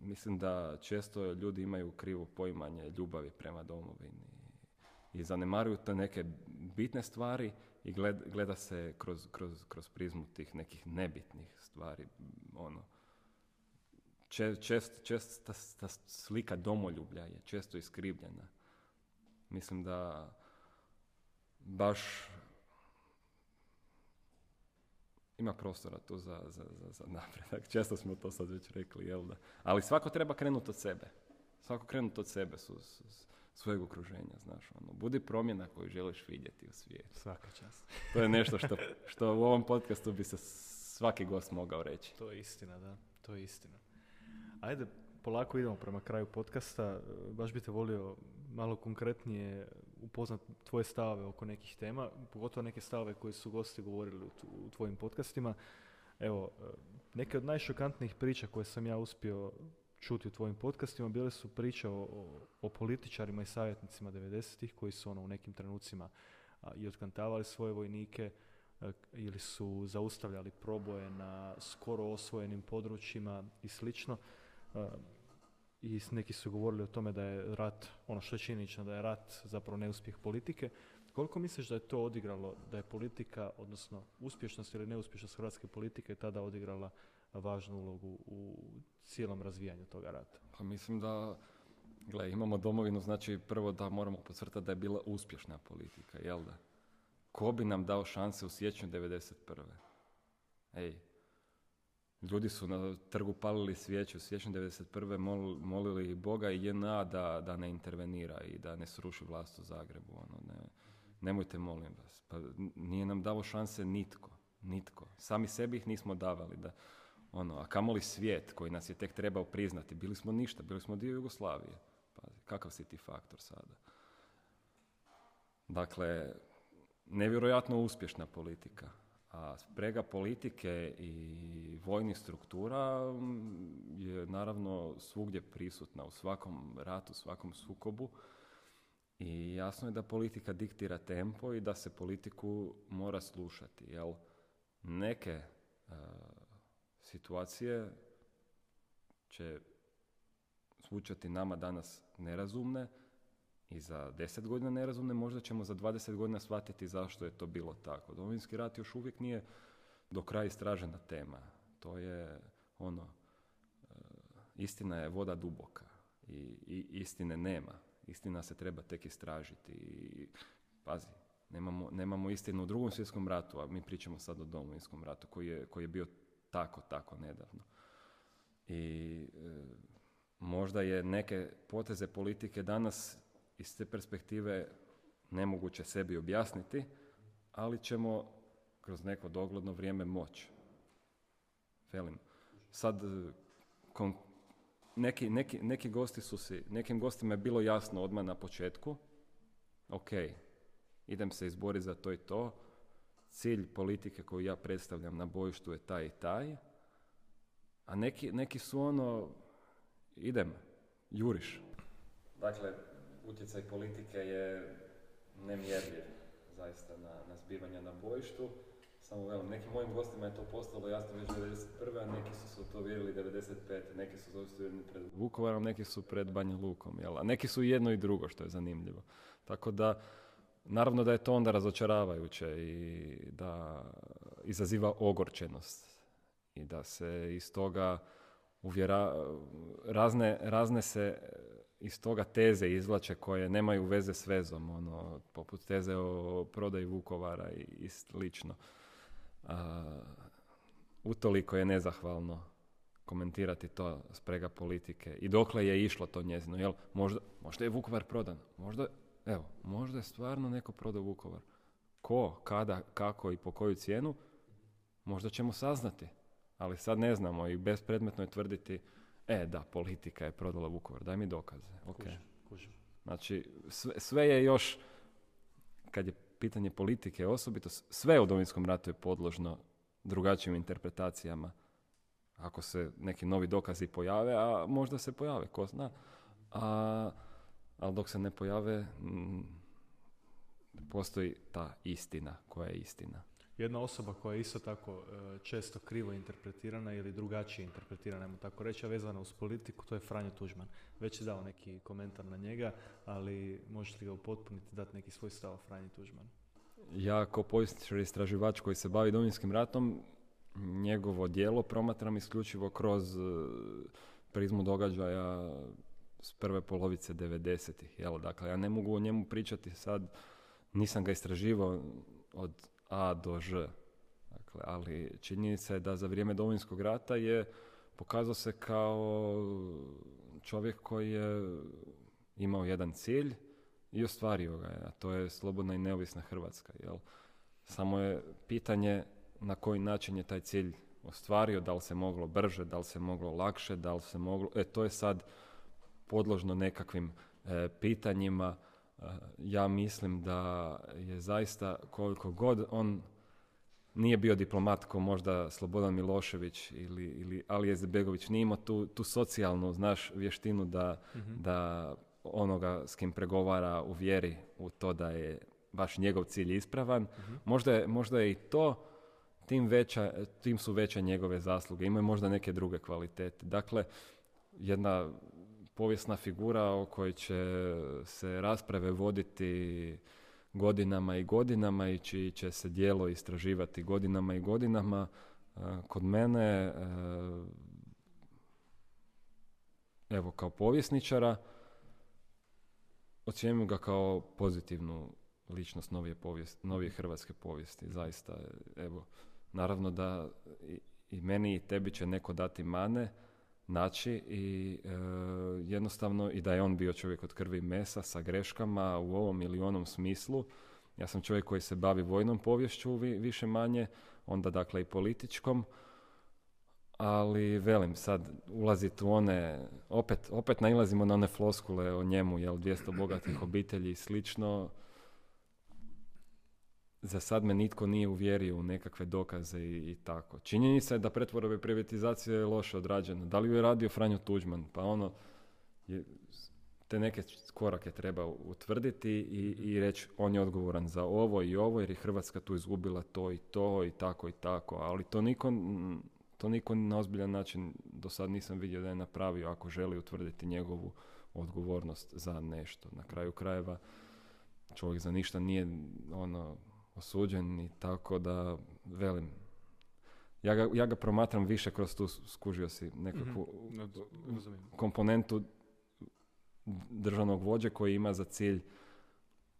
Mislim da često ljudi imaju krivo poimanje ljubavi prema domovini i zanemaruju te neke bitne stvari i gleda se kroz, kroz, kroz prizmu tih nekih nebitnih stvari. Ono, čest, čest, ta, ta slika domoljublja je često iskrivljena. Mislim da baš ima prostora tu za, za, za, za napredak. Često smo to sad već rekli, jel da? Ali svako treba krenuti od sebe. Svako krenuti od sebe, su, su, svojeg okruženja, znaš. Ono, budi promjena koju želiš vidjeti u svijetu. Svaka čast. To je nešto što, što u ovom podcastu bi se svaki gost mogao reći. To je istina, da. To je istina. Ajde, polako idemo prema kraju podcasta. Baš bi te volio malo konkretnije upoznat tvoje stavove oko nekih tema, pogotovo neke stavove koje su gosti govorili u tvojim podcastima. Evo, neke od najšokantnijih priča koje sam ja uspio čuti u tvojim podcastima bile su priče o, o, o političarima i savjetnicima devedesetih koji su, ono, u nekim trenucima a, i otkantavali svoje vojnike a, ili su zaustavljali proboje na skoro osvojenim područjima i slično. A, I neki su govorili o tome da je rat, ono što je činjenično, da je rat zapravo neuspjeh politike. Koliko misliš da je to odigralo, da je politika, odnosno uspješnost ili neuspješnost hrvatske politike tada odigrala važnu ulogu u cijelom razvijanju toga rata? Pa mislim da, gle, imamo domovinu, znači prvo da moramo podcrtati da je bila uspješna politika, jel da? Ko bi nam dao šanse u siječnju devedeset prve? Ej, ljudi su na trgu palili svijeće u siječnju devedeset prve, mol, molili Boga i J N A da, da ne intervenira i da ne sruši vlast u Zagrebu. Ono, ne, nemojte, molim vas. Pa nije nam davo šanse nitko. Nitko. Sami sebi ih nismo davali. Da, ono, a kamoli svijet koji nas je tek trebao priznati. Bili smo ništa, bili smo dio Jugoslavije. Pazi, kakav si ti faktor sada? Dakle, nevjerojatno uspješna politika. A sprega politike i vojnih struktura je naravno svugdje prisutna, u svakom ratu, svakom sukobu. I jasno je da politika diktira tempo i da se politiku mora slušati. Jel, neke uh, situacije će zvučati nama danas nerazumne i za deset godina nerazumne, možda ćemo za dvadeset godina shvatiti zašto je to bilo tako. Domovinski rat još uvijek nije do kraja istražena tema. To je ono, uh, istina je voda duboka i, i istine nema. Istina se treba tek istražiti. I, pazi, nemamo, nemamo istinu u Drugom svjetskom ratu, a mi pričamo sad o Domovinskom ratu, koji je, koji je bio tako, tako nedavno. I e, možda je neke poteze politike danas iz te perspektive nemoguće sebi objasniti, ali ćemo kroz neko dogledno vrijeme moći. Velim, sad kon- Neki, neki, neki gosti su si, nekim gostima je bilo jasno odmah na početku, ok, idem se izboriti za to i to, cilj politike koju ja predstavljam na bojištu je taj i taj, a neki, neki su ono, idem, juriš. Dakle, utjecaj politike je nemjerljiv zaista na, na zbivanja na bojištu. Samo velim, nekim mojim gostima je to postalo jasno već devedeset prve, a neki su se to vjerili devedeset pete, neki su zaista vjerili pred Vukovarom, neki su pred Banja Lukom, jel? A neki su jedno i drugo, što je zanimljivo. Tako da, naravno da je to onda razočaravajuće i da izaziva ogorčenost i da se iz toga uvjera, razne, razne se iz toga teze izvlače koje nemaju veze s vezom, ono, poput teze o prodaji Vukovara i, i slično. Uh, utoliko je nezahvalno komentirati to sprega politike i dokle je išlo to njezino. Jel, možda, možda je Vukovar prodan, možda, evo, možda je stvarno neko prodao Vukovar. Ko, kada, kako i po koju cijenu, možda ćemo saznati, ali sad ne znamo i bespredmetno je tvrditi e da, politika je prodala Vukovar, daj mi dokaze. Okay. Kužim, kužim. Znači, sve, sve je još, kad je pitanje politike osobito, sve u Domovinskom ratu je podložno drugačijim interpretacijama. Ako se neki novi dokazi pojave, a možda se pojave, ko zna. A, ali dok se ne pojave, m, postoji ta istina koja je istina. Jedna osoba koja je isto tako često krivo interpretirana ili drugačije interpretirana, ajmo tako reći, a vezana uz politiku, to je Franjo Tuđman. Već je dao neki komentar na njega, ali možete ga upotpuniti, dati neki svoj stav o Franji Tuđmanu. Ja kao povjesničar i istraživač koji se bavi Domovinskim ratom, njegovo djelo promatram isključivo kroz prizmu događaja s prve polovice devedesetih. Jel, dakle, ja ne mogu o njemu pričati sad, nisam ga istraživao od A do Ž. Dakle, ali činjenica je da za vrijeme Domovinskog rata je pokazao se kao čovjek koji je imao jedan cilj i ostvario ga je, a to je slobodna i neovisna Hrvatska. Jel? Samo je pitanje na koji način je taj cilj ostvario, da li se moglo brže, da li se moglo lakše, da li se moglo... E, to je sad podložno nekakvim e, pitanjima. Ja mislim da je zaista, koliko god on nije bio diplomat ko možda Slobodan Milošević ili, ili Alija Izetbegović, nije imao tu, tu socijalnu, znaš, vještinu da, mm-hmm. da onoga s kim pregovara uvjeri u to da je baš njegov cilj ispravan. Mm-hmm. Možda je, možda je i to, tim, veća, tim su veće njegove zasluge. Imaju možda neke druge kvalitete. Dakle, jedna... povijesna figura o kojoj će se rasprave voditi godinama i godinama i čiji će se djelo istraživati godinama i godinama. Kod mene, evo, kao povjesničara, ocjenjujem ga kao pozitivnu ličnost novije, povijest, novije hrvatske povijesti. Zaista, evo, naravno da i, i meni i tebi će neko dati mane, naći i e, jednostavno i da je on bio čovjek od krvi i mesa sa greškama u ovom ili onom smislu. Ja sam čovjek koji se bavi vojnom poviješću vi, više manje, onda dakle i političkom, ali velim sad ulaziti u one, opet, opet nailazimo na one floskule o njemu, jel, dvjesto bogatih obitelji i slično. za sad me nitko nije uvjerio u nekakve dokaze i, i tako. Činjenica je da pretvorba i privatizacija je loše odrađena. Da li ju je radio Franjo Tuđman? Pa ono, je, te neke korake treba utvrditi i, i reći on je odgovoran za ovo i ovo jer je Hrvatska tu izgubila to i to i tako i tako. Ali to niko, to niko na ozbiljan način do sad nisam vidio da je napravio ako želi utvrditi njegovu odgovornost za nešto. Na kraju krajeva čovjek za ništa nije ono osuđen i tako da, velim, ja ga, ja ga promatram više kroz tu, skužio si, nekakvu mm-hmm. komponentu državnog vođe koji ima za cilj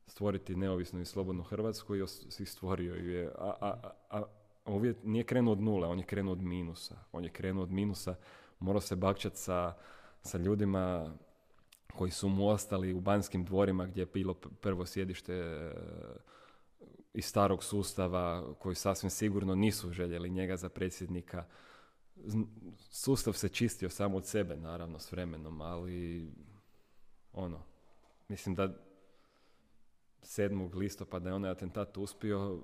stvoriti neovisnu i slobodnu Hrvatsku i os- stvorio ju je. A, a, a, a uvijek nije krenuo od nule, on je krenuo od minusa. On je krenuo od minusa, morao se bakčati sa, sa ljudima koji su mu ostali u Banskim dvorima gdje je bilo prvo sjedište e, iz starog sustava koji sasvim sigurno nisu željeli njega za predsjednika. Sustav se čistio samo od sebe, naravno, s vremenom, ali ono, mislim da sedmog listopada je onaj atentat uspio,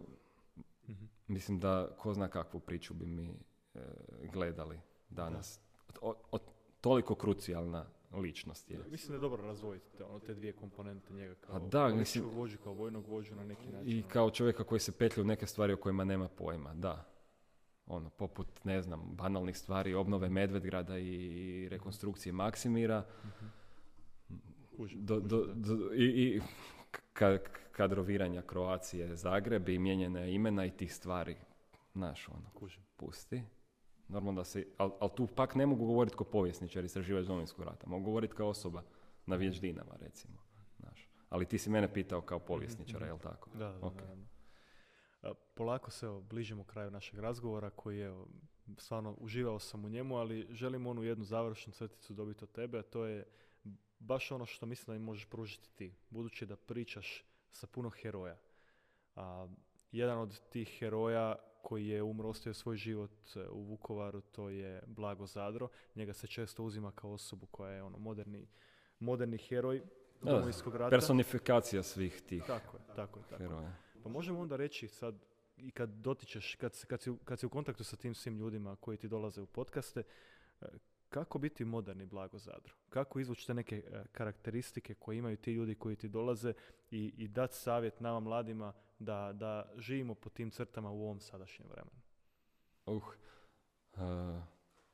mm-hmm. mislim da ko zna kakvu priču bi mi e, gledali danas. O, o, toliko krucijalna ličnost je. Mislim da je dobro razvojiti te, ono, te dvije komponente njega kao političkog vođu, kao vojnog vođu na neki način. I kao čovjeka koji se petlja u neke stvari o kojima nema pojma, da. Ono, poput, ne znam, banalnih stvari, obnove Medvedgrada i rekonstrukcije Maksimira. Mm-hmm. Do, do, do, i, i ka, kadroviranja Kroacije Zagreb i mijenjena imena i tih stvari. Znaš, ono, Kužim. pusti. Normalno da se, ali al tu pak ne mogu govoriti kao povjesničar i istraživač Domovinskog rata. Mogu govoriti kao osoba na vježdinama, recimo. Znaš. Ali ti si mene pitao kao povjesničara, jel tako? Da, da, okay. da, da. Polako se bližimo kraju našeg razgovora koji je, stvarno uživao sam u njemu, ali želim onu jednu završnu crticu dobiti od tebe, a to je baš ono što mislim da im možeš pružiti ti, budući da pričaš sa puno heroja. A, jedan od tih heroja koji je umro, ostavio svoj život u Vukovaru, to je Blago Zadro. Njega se često uzima kao osobu koja je ono moderni, moderni heroj Domovinskog rata. Personifikacija svih tih tako je, tako je, tako. heroja. Pa možemo onda reći sad, i kad dotičeš, kad, kad, si, kad si u kontaktu sa tim svim ljudima koji ti dolaze u podcaste, kako biti moderni Blago Zadro? Kako izvući te neke e, karakteristike koje imaju ti ljudi koji ti dolaze i, i dati savjet nama mladima da, da živimo po tim crtama u ovom sadašnjem vremenu? Uh, uh,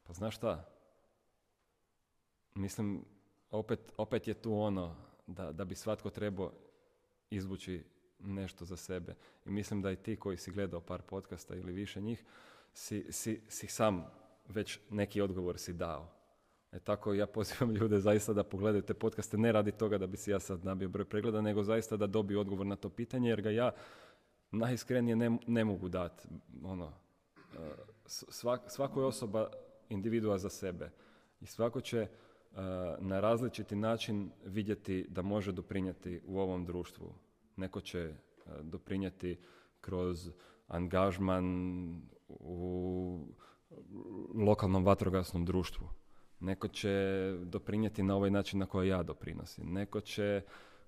pa znaš šta? Mislim, opet, opet je tu ono da, da bi svatko trebao izvući nešto za sebe. I mislim da i ti koji si gledao par podcasta ili više njih, si, si, si sam već neki odgovor si dao. E tako ja pozivam ljude zaista da pogledaju te podcaste, ne radi toga da bi si ja sad nabio broj pregleda, nego zaista da dobiju odgovor na to pitanje, jer ga ja najiskrenije ne, ne mogu dati. Ono, svak, svako je osoba individua za sebe i svako će uh, na različiti način vidjeti da može doprinijeti u ovom društvu. Neko će uh, doprinijeti kroz angažman u lokalnom vatrogasnom društvu. Neko će doprinijeti na ovaj način na koji ja doprinosim. Neko će,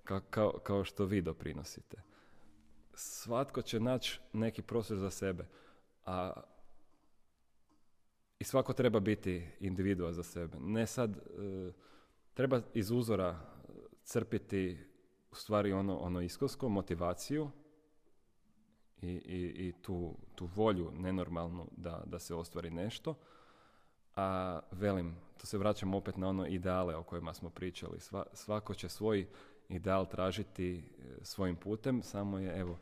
ka, kao, kao što vi doprinosite. Svatko će naći neki prostor za sebe. A i svako treba biti individua za sebe. Ne sad, e, treba iz uzora crpiti u stvari ono, ono iskonsko, motivaciju i, i, i tu, tu volju nenormalnu da, da se ostvari nešto. A velim, to se vraćam opet na ono ideale o kojima smo pričali. Sva, svako će svoj ideal tražiti svojim putem, samo je, evo,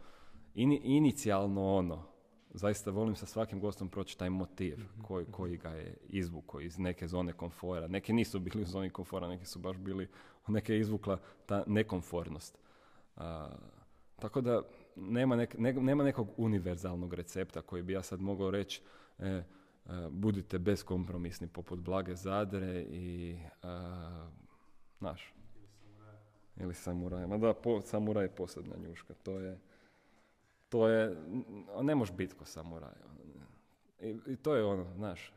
in, inicijalno ono, zaista volim sa svakim gostom proći taj motiv koji, koji ga je izvukao iz neke zone komfora. Neki nisu bili u zoni komfora, neki su baš bili, neke je izvukla ta nekomfornost. A, tako da, Nema, nek, ne, nema nekog univerzalnog recepta koji bi ja sad mogao reći e, e, budite beskompromisni poput Blage Zadre i e, naš. Ili samuraj. Ma da, po, samuraj je posebna njuška. To je, to je, ne može biti ko samuraj. I, i to je ono, znaš.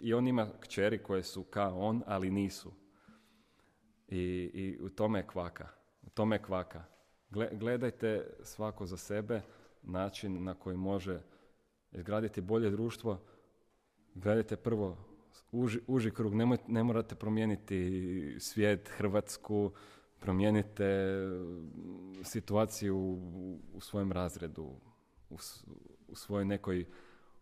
I on ima kćeri koje su kao on, ali nisu. I, i u tome je kvaka. U tome je kvaka. Gledajte svako za sebe, način na koji može izgraditi bolje društvo, gradite prvo uži, uži krug, Nemoj, ne morate promijeniti svijet, Hrvatsku, promijenite situaciju u, u svojem razredu, u, u svojoj nekoj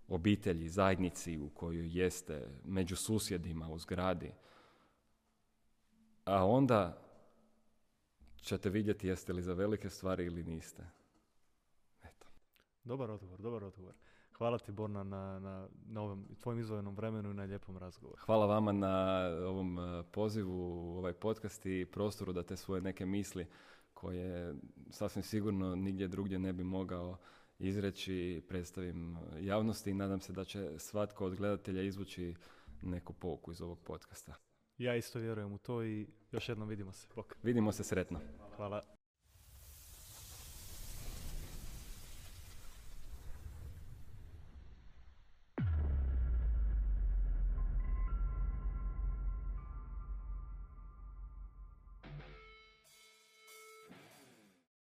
obitelji, zajednici u kojoj jeste, među susjedima u zgradi. A onda ćete vidjeti jeste li za velike stvari ili niste. Eto. Dobar odgovor, dobar odgovor. Hvala ti, Borna, na, na, na ovom tvojim izvojenom vremenu i na lijepom razgovoru. Hvala vama na ovom pozivu u ovaj podcast i prostoru da te svoje neke misli koje sasvim sigurno nigdje drugdje ne bi mogao izreći predstavim javnosti i nadam se da će svatko od gledatelja izvući neku pouku iz ovog podcasta. Ja isto vjerujem u to i još jednom vidimo se. Bok. Vidimo se, sretno. Hvala.